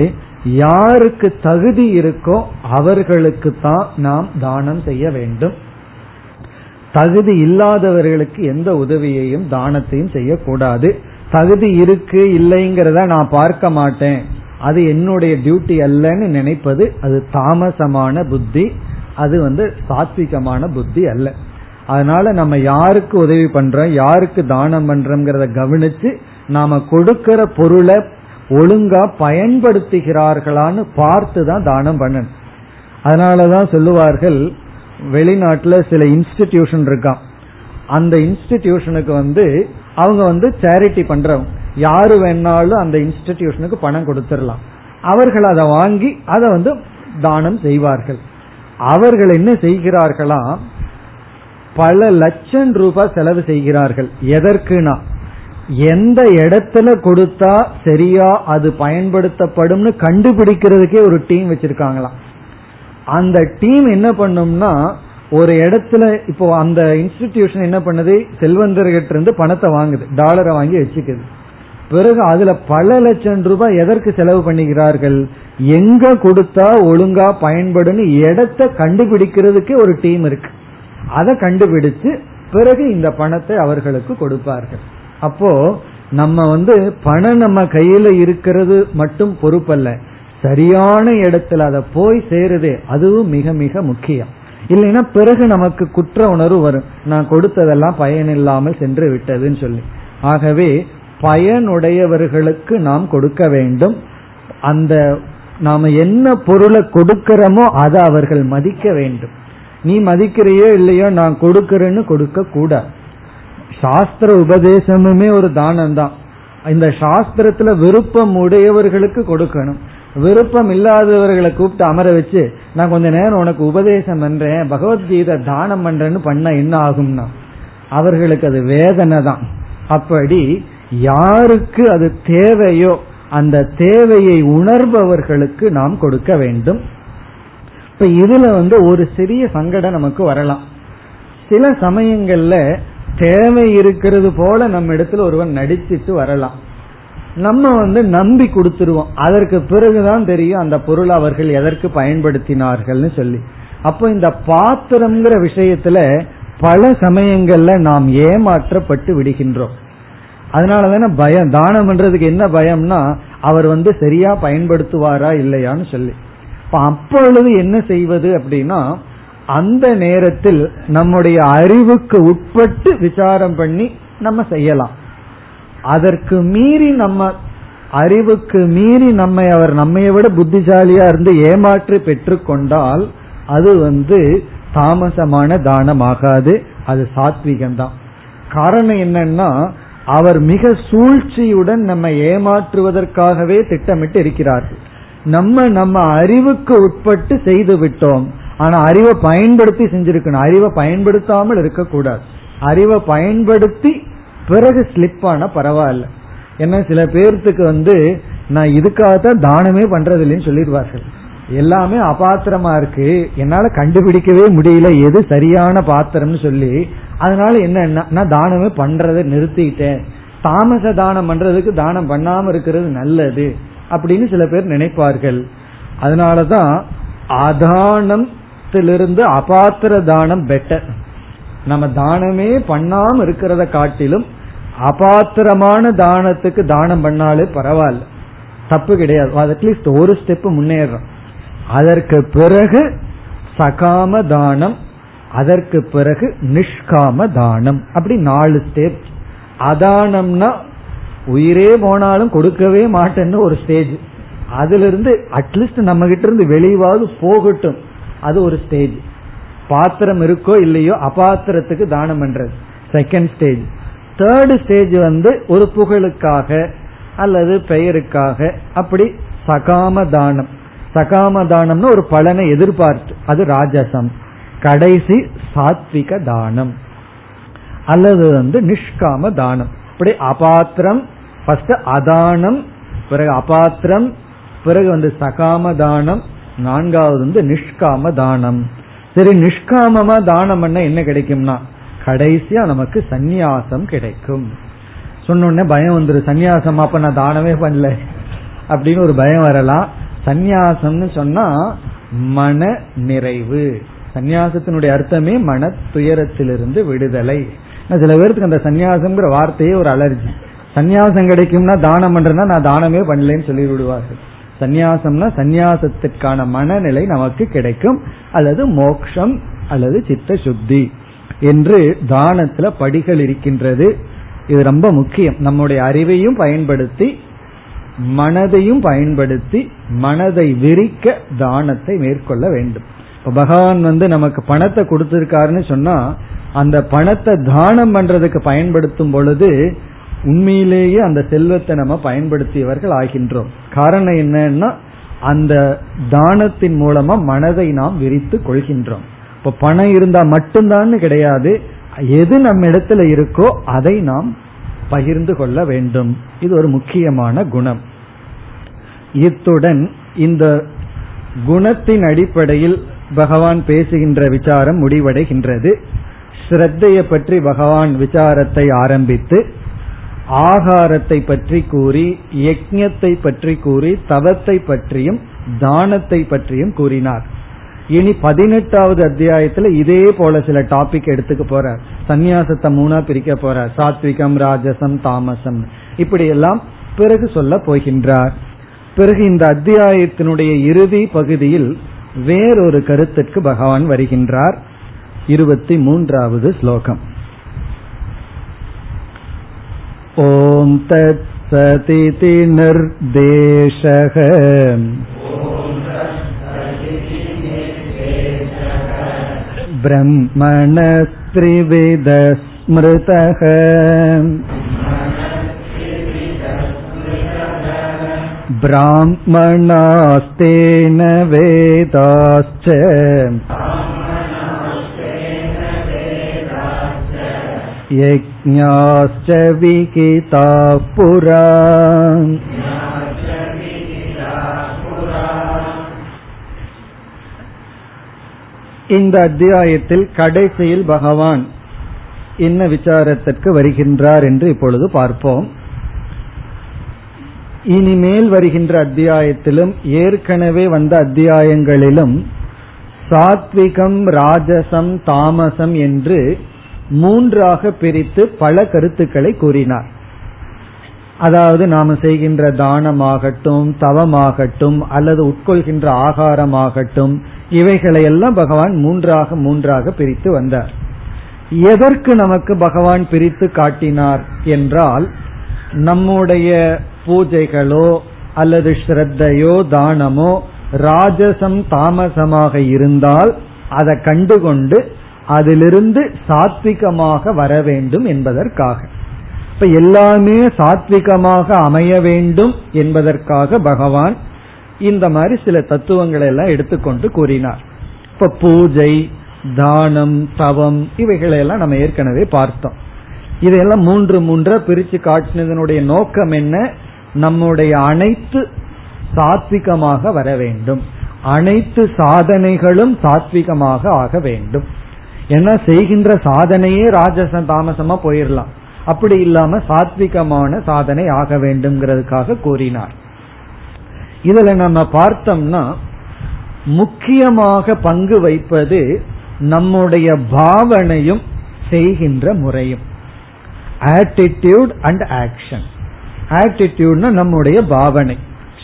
யாருக்கு தகுதி இருக்கோ அவர்களுக்கு தான் நாம் தானம் செய்ய வேண்டும். தகுதி இல்லாதவர்களுக்கு எந்த உதவியையும் தானத்தையும் செய்யக்கூடாது. தகுதி இருக்கு இல்லைங்கிறத நான் பார்க்க மாட்டேன், அது என்னுடைய டியூட்டி அல்லன்னு நினைப்பது அது தாமசமான புத்தி, அது வந்து சாத்விகமான புத்தி அல்ல. அதனால நம்ம யாருக்கு உதவி பண்றோம், யாருக்கு தானம் பண்றோம்ங்கிறத கவனிச்சு, நாம கொடுக்கிற பொருளை ஒழுங்கா பயன்படுத்துகிறார்களான்னு பார்த்து தான் தானம் பண்ணணும். அதனாலதான் சொல்லுவார்கள், வெளிநாட்டுல சில இன்ஸ்டிடியூஷன் இருக்கான், அந்த இன்ஸ்டிடியூஷனுக்கு வந்து அவங்க வந்து சேரிட்டி பண்றவங்க, யாரு வேணாலும் அந்த இன்ஸ்டிடியூஷனுக்கு பணம் கொடுத்துடலாம், அவர்கள் அதை வாங்கி அதை வந்து தானம் செய்வார்கள். அவர்கள் என்ன செய்கிறார்களா, பல லட்சம் ரூபாய் செலவு செய்கிறார்கள். எதற்குனா எந்த இடத்துல கொடுத்தா சரியா அது பயன்படுத்தப்படும் கண்டுபிடிக்கிறதுக்கே ஒரு டீம் வச்சிருக்காங்களாம். அந்த டீம் என்ன பண்ணும்னா, ஒரு இடத்துல இப்போ அந்த இன்ஸ்டிடியூஷன் என்ன பண்ணுது, செல்வந்தர்கிட்ட இருந்து பணத்தை வாங்குது, டாலரை வாங்கி வச்சுக்குது. பிறகு அதுல பல லட்சம் ரூபாய் எதற்கு செலவு பண்ணுகிறார்கள், எங்க கொடுத்தா ஒழுங்கா பயன்படும் இடத்தை கண்டுபிடிக்கிறதுக்கே ஒரு டீம் இருக்கு, அதை கண்டுபிடிச்சு பிறகு இந்த பணத்தை அவர்களுக்கு கொடுப்பார்கள். அப்போ நம்ம வந்து பணம் நம்ம கையில இருக்கிறது மட்டும் பொறுப்பல்ல, சரியான இடத்துல அதை போய் சேருதே அதுவும் மிக மிக முக்கியம். இல்லைன்னா பிறகு நமக்கு குற்ற உணர்வு வரும், நான் கொடுத்ததெல்லாம் பயன் இல்லாமல் சென்று விட்டதுன்னு சொல்லி. ஆகவே பயனுடையவர்களுக்கு நாம் கொடுக்க வேண்டும். அந்த நாம என்ன பொருளை கொடுக்கிறோமோ அதை அவர்கள் மதிக்க வேண்டும். நீ மதிக்கிறையோ இல்லையோ நான் கொடுக்கிறேன்னு கொடுக்க கூடாது. சாஸ்திர உபதேசமுமே ஒரு தானம் தான். இந்த சாஸ்திரத்துல விருப்பம் உடையவர்களுக்கு கொடுக்கணும், விருப்பம் இல்லாதவர்களை கூப்பிட்டு அமர வச்சு நான் கொஞ்ச நேரம் உனக்கு உபதேசம் பண்றேன், பகவத்கீதை தானம் பண்றேன்னு பண்ண என்ன ஆகும்னா அவர்களுக்கு அது வேதனை தான். அப்படி யாருக்கு அது தேவையோ அந்த தேவையை உணர்பவர்களுக்கு நாம் கொடுக்க வேண்டும். இப்ப இதுல வந்து ஒரு சிறிய சங்கடம் நமக்கு வரலாம். சில சமயங்கள்ல தேவை இருக்கிறது போல நம்ம இடத்துல ஒருவன் நடிச்சிட்டு வரலாம், நம்ம வந்து நம்பி கொடுத்துருவோம், அதற்கு பிறகுதான் தெரியும் அந்த பொருள் அவர்கள் எதற்கு பயன்படுத்தினார்கள்னு சொல்லி. அப்போ இந்த பாத்திரம்ங்கிற விஷயத்துல பல சமயங்கள்ல நாம் ஏமாற்றப்பட்டு விடுகின்றோம். அதனாலதான பயம். தானம் பண்றதுக்கு என்ன பயம்னா அவர் வந்து சரியா பயன்படுத்துவாரா இல்லையான்னு சொல்லி. இப்ப அப்பொழுது என்ன செய்வது அப்படின்னா, அந்த நேரத்தில் நம்முடைய அறிவுக்கு உட்பட்டு விசாரம் பண்ணி நம்ம செய்யலாம். அதற்கு மீறி நம்ம அறிவுக்கு மீறி நம்ம அவர் நம்மைய விட புத்திசாலியா இருந்து ஏமாற்றி பெற்று கொண்டால் அது வந்து தாமசமான தானம் ஆகாது, அது சாத்விகம்தான். காரணம் என்னன்னா அவர் மிக சூழ்ச்சியுடன் நம்ம ஏமாற்றுவதற்காகவே திட்டமிட்டு இருக்கிறார்கள். நம்ம நம்ம அறிவுக்கு உட்பட்டு செய்து விட்டோம், ஆனா அறிவை பயன்படுத்தி செஞ்சிருக்கணும். அறிவை பயன்படுத்தாமல் இருக்கக்கூடாது. அறிவை பயன்படுத்தி பிறகு ஸ்லிப் ஆனா பரவாயில்ல. ஏன்னா சில பேர்த்துக்கு வந்து நான் இதுக்காகத்தான் தானமே பண்றது இல்லைன்னு சொல்லிடுவார்கள். எல்லாமே அபாத்திரமா இருக்கு, என்னால கண்டுபிடிக்கவே முடியல எது சரியான பாத்திரம்னு சொல்லி, அதனால என்ன நான் தானமே பண்றதை நிறுத்திட்டேன். தாமச தானம் பண்றதுக்கு தானம் பண்ணாம இருக்கிறது நல்லது அப்படின்னு சில பேர் நினைப்பார்கள். அதனாலதான் அதானத்திலிருந்து அபாத்திர தானம் பெட்டர். நம்ம தானமே பண்ணாம இருக்கிறத காட்டிலும் அபாத்திரமான தானத்துக்கு தானம் பண்ணாலே பரவாயில்ல, தப்பு கிடையாது. அட்லீஸ்ட் ஒரு ஸ்டெப் முன்னேறோம். அதற்கு பிறகு சகாம தானம், அதற்கு பிறகு நிஷ்காம தானம், அப்படி நாலு ஸ்டேஜ். அதானம்னா உயிரே போனாலும் கொடுக்கவே மாட்டேன்னு ஒரு ஸ்டேஜ். அதுல இருந்து அட்லீஸ்ட் நம்ம கிட்ட இருந்து வெளியாவது போகட்டும், அது ஒரு ஸ்டேஜ். பாத்திரம் இருக்கோ இல்லையோ அபாத்திரத்துக்கு தானம் பண்றது செகண்ட் ஸ்டேஜ். தேர்டு ஸ்டேஜ் வந்து ஒரு புகழுக்காக அல்லது பெயருக்காக, அப்படி சகாம தானம். சகாம தானம்னு ஒரு பலனை எதிர்பார்த்து, அது ராஜசம். கடைசி சாத்விக தானம் அல்லது வந்து நிஷ்காம தானம். அப்படி அபாத்திரம் ஃபர்ஸ்ட் அதானம், பிறகு அபாத்திரம், பிறகு வந்து சகாம தானம், நான்காவது வந்து நிஷ்காம தானம். சரி, நிஷ்காமமா தானம் பண்ண என்ன கிடைக்கும்னா கடைசியா நமக்கு சந்நியாசம் கிடைக்கும். சொன்னோடனே பயம் வந்துடும், சந்நியாசம் அப்ப நான் தானமே பண்ணல அப்படின்னு ஒரு பயம் வரலாம். சந்நியாசம்னு சொன்னா மன நிறைவு. சந்நியாசத்தினுடைய அர்த்தமே மன துயரத்திலிருந்து விடுதலை. சில பேருக்கு அந்த சந்நியாசம்ங்கிற வார்த்தையே ஒரு அலர்ஜி. சந்நியாசம் கிடைக்கும்னா தானம் பண்றேன்னா நான் தானமே பண்ணலன்னு சொல்லி விடுவார்கள். சந்நியாசம்னா சந்நியாசத்திற்கான மனநிலை நமக்கு கிடைக்கும், அல்லது மோக்ஷம் அல்லது சித்த சுத்தி என்று தானத்துல படிகள் இருக்கின்றது. இது ரொம்ப முக்கியம். நம்முடைய அறிவையும் பயன்படுத்தி மனதையும் பயன்படுத்தி மனதை விரிக்க தானத்தை மேற்கொள்ள வேண்டும். இப்ப பகவான் வந்து நமக்கு பணத்தை கொடுத்திருக்காருன்னு சொன்னா அந்த பணத்தை தானம் பண்றதுக்கு பயன்படுத்தும் பொழுது உண்மையிலேயே அந்த செல்வத்தை நம்ம பயன்படுத்தியவர்கள் ஆகின்றோம். காரணம் என்னன்னா அந்த தானத்தின் மூலமா மனதை நாம் விரித்து கொள்கின்றோம். இப்ப பணம் இருந்தா மட்டும்தான் கிடையாது, எது நம்ம இடத்துல இருக்கோ அதை நாம் பகிர்ந்து கொள்ள வேண்டும். இது ஒரு முக்கியமான குணம். இத்துடன் இந்த குணத்தின் அடிப்படையில் பகவான் பேசுகின்ற விசாரம் முடிவடைகின்றது. ஸ்ரத்தையை பற்றி பகவான் விசாரத்தை ஆரம்பித்து ஆகாரத்தை பற்றி கூறி, யஜ்ஞத்தை பற்றி கூறி, தவத்தை பற்றியும் தானத்தை பற்றியும் கூறினார். இனி பதினெட்டாவது அத்தியாயத்துல இதே போல சில டாபிக் எடுத்துக்க போறார். சந்நியாசத்தை மூணா பிரிக்க போறார், சாத்விகம், ராஜசம், தாமசம், இப்படி எல்லாம் பிறகு சொல்ல போகின்றார். பிறகு இந்த அத்தியாயத்தினுடைய இறுதி பகுதியில் வேறொரு கருத்திற்கு பகவான் வருகின்றார். இருபத்தி மூன்றாவது ஸ்லோகம். ஓம் தத் சதிதி நிர்தேஷக பிரம்மணஸ்த்ரிவித ஸ்மிருதக பிராமணாஸ்தேன வேதாஸ்ச யஜ்ஞாஸ்ச விகிதாः புரா. இந்த அத்தியாயத்தில் கடைசியில் பகவான் என்ன விசாரத்திற்கு வருகின்றார் என்று இப்பொழுது பார்ப்போம். இனிமேல் வருகின்ற அத்தியாயத்திலும் ஏற்கனவே வந்த அத்தியாயங்களிலும் சாத்விகம், ராஜசம், தாமசம் என்று மூன்றாக பிரித்து பல கருத்துக்களை கூறினார். அதாவது நாம் செய்கின்ற தானமாகட்டும், தவமாகட்டும், அல்லது உட்கொள்கின்ற ஆகாரமாகட்டும், இவைகளையெல்லாம் பகவான் மூன்றாக மூன்றாக பிரித்து வந்தார். எதற்கு நமக்கு பகவான் பிரித்து காட்டினார் என்றால், நம்முடைய பூஜைகளோ அல்லது ஸ்ரத்தையோ தானமோ ராஜசம் தாமசமாக இருந்தால் அதை கண்டுகொண்டு அதிலிருந்து சாத்விகமாக வர வேண்டும் என்பதற்காக. இப்ப எல்லாமே சாத்விகமாக அமைய வேண்டும் என்பதற்காக பகவான் இந்த மாதிரி சில தத்துவங்களை எல்லாம் எடுத்துக்கொண்டு கூறினார். இப்ப பூஜை, தானம், தவம் இவைகளெல்லாம் நம்ம ஏற்கனவே பார்த்தோம். இதையெல்லாம் மூன்று மூன்றா பிரிச்சு காட்டினதனுடைய நோக்கம் என்ன? நம்முடைய அனைத்து சாத்விகமாக வர வேண்டும், அனைத்து சாதனைகளும் சாத்விகமாக ஆக வேண்டும். ஏன்னா செய்கின்ற சாதனையே ராஜச தாமசமா போயிடலாம், அப்படி இல்லாம சாத்விகமான சாதனை ஆக வேண்டும்ங்கிறதுக்காக கூறினார். இதுல நம்ம பார்த்தோம்னா முக்கியமாக பங்கு வைப்பது நம்முடைய பாவனையும் செய்கின்ற முறையும். Attitude and action. ஆட்டிடியூட்னா நம்முடைய பாவனை,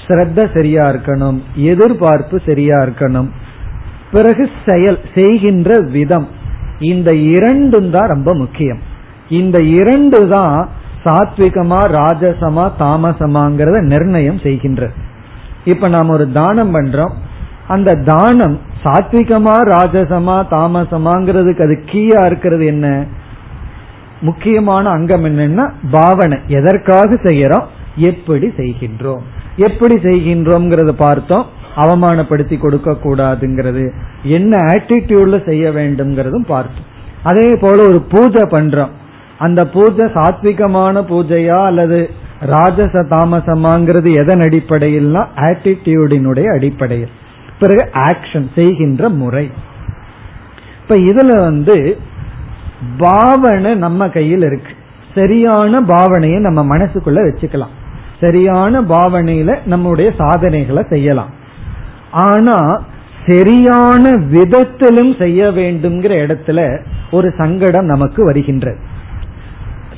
ஸ்ரத்த சரியா இருக்கணும், எதிர்பார்ப்பு சரியா இருக்கணும், பிறகு செயல் செய்கின்ற விதம். இந்த இரண்டும் தான் ரொம்ப முக்கியம். இந்த இரண்டு தான் சாத்விகமா ராஜசமா தாமசமாங்கிறத நிர்ணயம் செய்கின்றது. இப்ப நாம் ஒரு தானம் பண்றோம், அந்த தானம் சாத்விகமா ராஜசமா தாமசமாங்கிறதுக்கு அது கீயா இருக்கிறது. என்ன முக்கியமான அங்கம் என்னன்னா பாவனை, எதற்காக செய்யறோம், எப்படி செய்கின்றோம், எப்படி செய்கின்றோம்ங்கிறத பார்த்தோம். அவமானப்படுத்தி கொடுக்க கூடாதுங்கிறது, என்ன ஆட்டிடியூட்ல செய்ய வேண்டும்ங்கிறதும் பார்த்தோம். அதே போல ஒரு பூஜை பண்றோம், அந்த பூஜை சாத்விகமான பூஜையா அல்லது ராஜச தாமசமாங்கிறது எதன் அடிப்படையில்? ஆட்டிடியூடினுடைய அடிப்படையில். பிறகு ஆக்ஷன் செய்கின்ற முறை. இப்ப இதுல வந்து பாவனை நம்ம கையில் இருக்கு. சரியான பாவனையை நம்ம மனசுக்குள்ள வச்சுக்கலாம், சரியான பாவனையில நம்முடைய சாதனைகளை செய்யலாம். ஆனா சரியான விதத்திலும் செய்ய வேண்டும்ங்கிற இடத்துல ஒரு சங்கடம் நமக்கு வருகின்றது.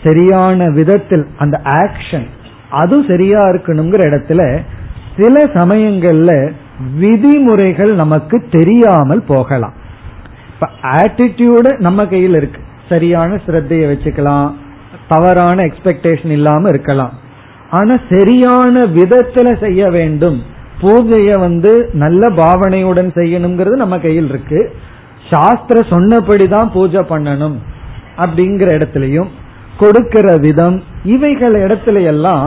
சரியான விதத்தில் அந்த ஆக்ஷன் அது சரியா இருக்கணுங்கிற இடத்துல சில சமயங்கள்ல விதிமுறைகள் நமக்கு தெரியாமல் போகலாம். இப்ப ஆட்டிடியூடு நம்ம கையில் இருக்கு, சரியான ஸ்ரத்தையை வச்சுக்கலாம், தவறான எக்ஸ்பெக்டேஷன் இல்லாம இருக்கலாம். ஆனா சரியான விதத்துல செய்ய வேண்டும், பூஜைய வந்து நல்ல பாவனையுடன் செய்யணுங்கிறது நம்ம கையில் இருக்கு, சாஸ்திர சொன்னபடிதான் பூஜை பண்ணணும் அப்படிங்கிற இடத்துலயும் கொடுக்கிற விதம் இவைகள் இடத்துல எல்லாம்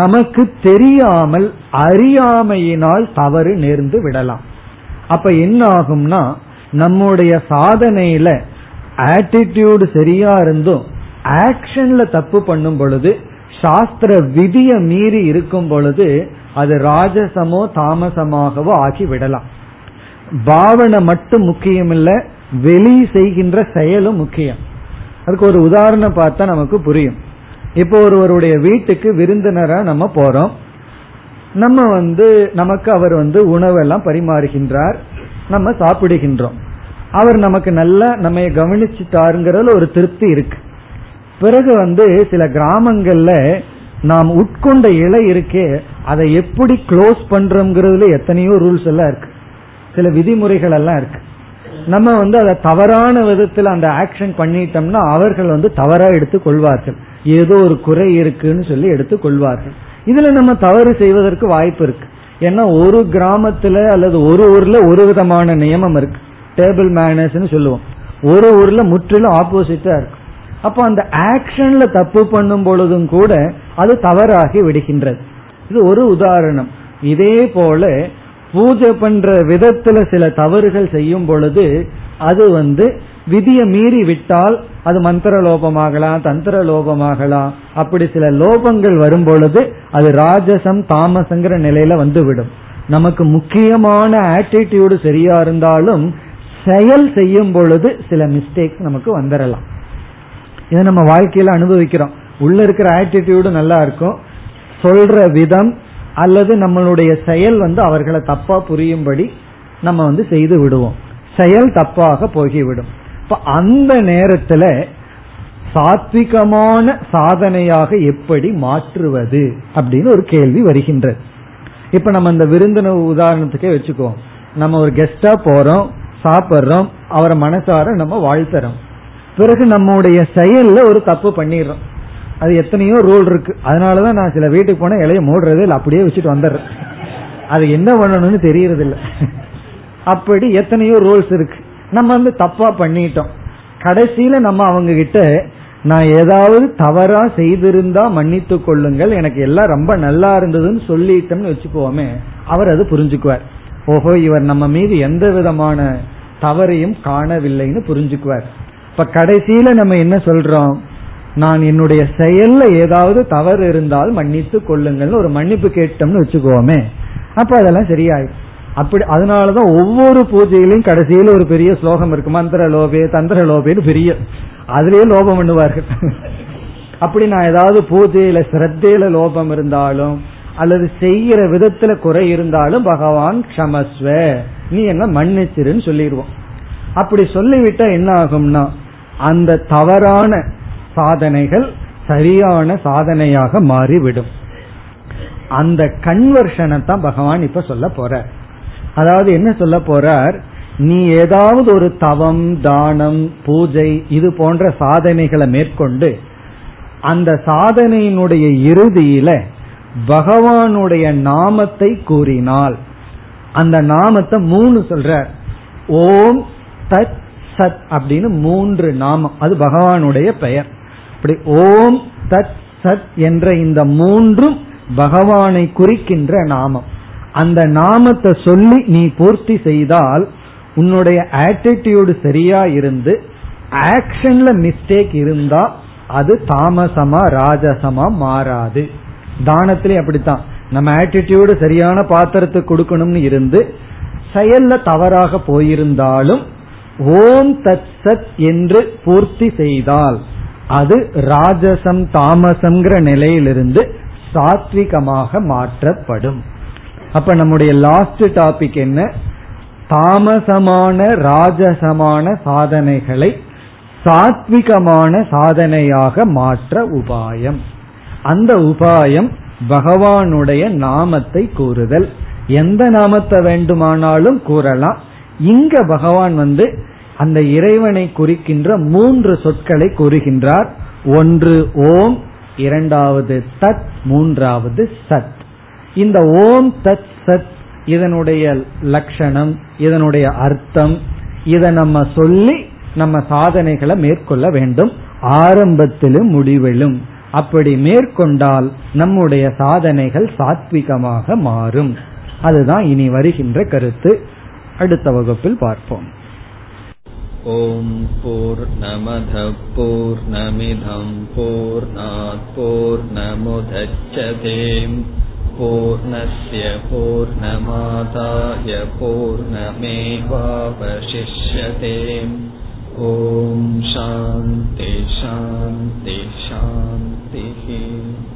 நமக்கு தெரியாமல் அறியாமையினால் தவறு நேர்ந்து விடலாம். அப்ப என்ன ஆகும்னா நம்முடைய சாதனையில ஆட்டிடியூடு சரியா இருந்தும் ஆக்ஷன்ல தப்பு பண்ணும் பொழுது, சாஸ்திர விதிய மீறி இருக்கும் பொழுது அது ராஜசமோ தாமசமாகவோ ஆகி விடலாம். பாவனை மட்டும் முக்கியம் இல்ல, வெளி செய்கின்ற செயலும் முக்கியம். அதுக்கு ஒரு உதாரணம் பார்த்தா நமக்கு புரியும். இப்போ ஒருவருடைய வீட்டுக்கு விருந்தினரா நம்ம போறோம், நம்ம வந்து நமக்கு அவர் வந்து உணவெல்லாம் பரிமாறுகின்றார், நம்ம சாப்பிடுகின்றோம், அவர் நமக்கு நல்லா நம்ம கவனிச்சுட்டாருங்கிறதுல ஒரு திருப்தி இருக்கு. பிறகு வந்து சில கிராமங்கள்ல நாம் உட்கொண்ட இலை இருக்கே அதை எப்படி க்ளோஸ் பண்றோம்ங்கிறதுல எத்தனையோ ரூல்ஸ் எல்லாம் இருக்கு, சில விதிமுறைகள் எல்லாம் இருக்கு. நம்ம வந்து அதை தவறான விதத்தில் அந்த ஆக்ஷன் பண்ணிட்டோம்னா அவர்கள் வந்து தவறா எடுத்துக் கொள்வார்கள், ஏதோ ஒரு குறை இருக்குன்னு சொல்லி எடுத்துக் கொள்வார்கள். இதுல நம்ம தவறு செய்வதற்கு வாய்ப்பு இருக்கு. ஏன்னா ஒரு கிராமத்துல அல்லது ஒரு ஊர்ல ஒரு விதமான நியமம் இருக்கு, டேபிள் மேனர்ஸ்னு சொல்லுவோம், ஒரு ஊர்ல முற்றிலும் ஆப்போசிட்டா இருக்கு. அப்போ அந்த ஆக்ஷன்ல தப்பு பண்ணும் பொழுதும் கூட அது தவறாகி விடுகின்றது. இது ஒரு உதாரணம். இதே போல பூஜை பண்ற விதத்துல சில தவறுகள் செய்யும் பொழுது அது வந்து விதியை மீறி விட்டால் அது மந்திர லோபமாகலாம், தந்திர லோபமாகலாம். அப்படி சில லோபங்கள் வரும் பொழுது அது ராஜசம் தாமசங்கிற நிலையில வந்துவிடும். நமக்கு முக்கியமான ஆட்டிடியூடு சரியா இருந்தாலும் செயல் செய்யும் பொழுது சில மிஸ்டேக்ஸ் நமக்கு வந்துடலாம். இதை நம்ம வாழ்க்கையில அனுபவிக்கிறோம். உள்ள இருக்கிற ஆட்டிடியூடு நல்லா இருக்கும், சொல்ற விதம் அல்லது நம்மளுடைய செயல் வந்து அவர்களை தப்பா புரியும்படி நம்ம வந்து செய்து விடுவோம், செயல் தப்பாக போகிவிடும். இப்ப அந்த நேரத்துல சாத்விகமான சாதனையாக எப்படி மாற்றுவது அப்படின்னு ஒரு கேள்வி வருகின்றது. இப்ப நம்ம அந்த விருந்தினர் உதாரணத்துக்கே வச்சுக்குவோம். நம்ம ஒரு கெஸ்டா போறோம், சாப்பிட்றோம், அவரை மனசார நம்ம வாழ்த்துறோம். பிறகு நம்முடைய செயல்ல ஒரு தப்பு பண்ணிடுறோம். அது எத்தனையோ ரூல் இருக்கு. அதனாலதான் நான் சில வீட்டுக்கு போனா இலைய மூடுறதே இல்லை, அப்படியே வச்சுட்டு வந்துடுறேன். அது என்ன பண்ணணும்னு தெரியறதில்லை. அப்படி எத்தனையோ ரூல்ஸ் இருக்கு. நம்ம வந்து தப்பா பண்ணிட்டோம். கடைசியில நம்ம அவங்க கிட்ட நான் ஏதாவது தவறா செய்திருந்தா மன்னித்து கொள்ளுங்கள், எனக்கு எல்லாம் ரொம்ப நல்லா இருந்ததுன்னு சொல்லிட்டோம்னு வச்சுக்கோமே, அவர் அது புரிஞ்சுக்குவார். ஓஹோ, இவர் நம்ம மீது எந்த விதமான தவறையும் காணவில்லைன்னு புரிஞ்சுக்குவார். இப்ப கடைசியில நம்ம என்ன சொல்றோம், நான் என்னுடைய செயல்ல ஏதாவது தவறு இருந்தால் மன்னித்து கொள்ளுங்கள்னு ஒரு மன்னிப்பு கேட்டோம்னு வச்சுக்கோமே, அப்ப அதெல்லாம் சரியாயிடும். அப்படி அதனாலதான் ஒவ்வொரு பூஜையிலையும் கடைசியில ஒரு பெரிய ஸ்லோகம் இருக்கு, மந்திர லோபே தந்திர லோபேன்னு பெரிய, அதுலயே லோபம் பண்ணுவார்கள். அப்படி நான் ஏதாவது பூஜையில ஸ்ரத்தையில லோபம் இருந்தாலும் அல்லது செய்யற விதத்துல குறை இருந்தாலும் பகவான் க்ஷமஸ்வ, நீ என்ன மன்னிச்சிருன்னு சொல்லிடுவோம். அப்படி சொல்லிவிட்டா என்ன ஆகும்னா அந்த தவறான சாதனைகள் சரியான சாதனையாக மாறிவிடும். அந்த கன்வர்ஷனை தான் பகவான் இப்ப சொல்ல போறார். அதாவது என்ன சொல்ல போறார், நீ ஏதாவது ஒரு தவம், தானம், பூஜை இது போன்ற சாதனைகளை மேற்கொண்டு அந்த சாதனையினுடைய இறுதியில பகவானுடைய நாமத்தை கூறினால், அந்த நாமத்தை மூணு சொல்றார், ஓம் தத் சத் அப்படின்னு மூன்று நாமம், அது பகவானுடைய பெயர். அப்படி ஓம் தத் சத் என்ற இந்த மூன்றும் பகவானை குறிக்கின்ற நாமம். அந்த நாமத்தை சொல்லி நீ பூர்த்தி செய்தால் உன்னுடைய ஆட்டிடியூடு சரியா இருந்து ஆக்ஷன்ல மிஸ்டேக் இருந்தா அது தாமசமா ராஜசமா மாறாது. தானத்திலே அப்படித்தான், நம்ம ஆட்டிடியூடு சரியான பாத்திரத்துக்கு கொடுக்கணும்னு இருந்து செயல்ல தவறாக போயிருந்தாலும் ஓம் தத் சத் என்று பூர்த்தி செய்தால் அது ராஜசம் தாமசம்ங்கிற நிலையிலிருந்து சாத்விகமாக மாற்றப்படும். அப்ப நம்முடைய லாஸ்ட் டாபிக் என்ன, தாமசமான ராஜசமான சாதனைகளை சாத்விகமான சாதனையாக மாற்ற உபாயம். அந்த உபாயம் பகவானுடைய நாமத்தை கூறுதல். எந்த நாமத்தை வேண்டுமானாலும் கூறலாம். இங்க பகவான் வந்து அந்த இறைவனை குறிக்கின்ற மூன்று சொற்களை கூறுகின்றார். ஒன்று ஓம், இரண்டாவது தத், மூன்றாவது சத். இந்த ஓம் தத் சத் இதனுடைய லட்சணம், இதனுடைய அர்த்தம், இதை நம்ம சொல்லி நம்ம சாதனைகளை மேற்கொள்ள வேண்டும், ஆரம்பத்திலும் முடிவிலும். அப்படி மேற்கொண்டால் நம்முடைய சாதனைகள் சாத்விகமாக மாறும். அதுதான் இனி வருகின்ற கருத்து. அடுத்த வகுப்பில் பார்ப்போம். ஓம் பூர்ணமத பூர்ணமிதம் பூர்ணாத் பூர்ணமுதச்யதே பூர்ணஸ்ய பூர்ணமாதாய பூர்ணமேவாவசிஷ்யதே. ஓம் சாந்தி சாந்தி சாந்தி.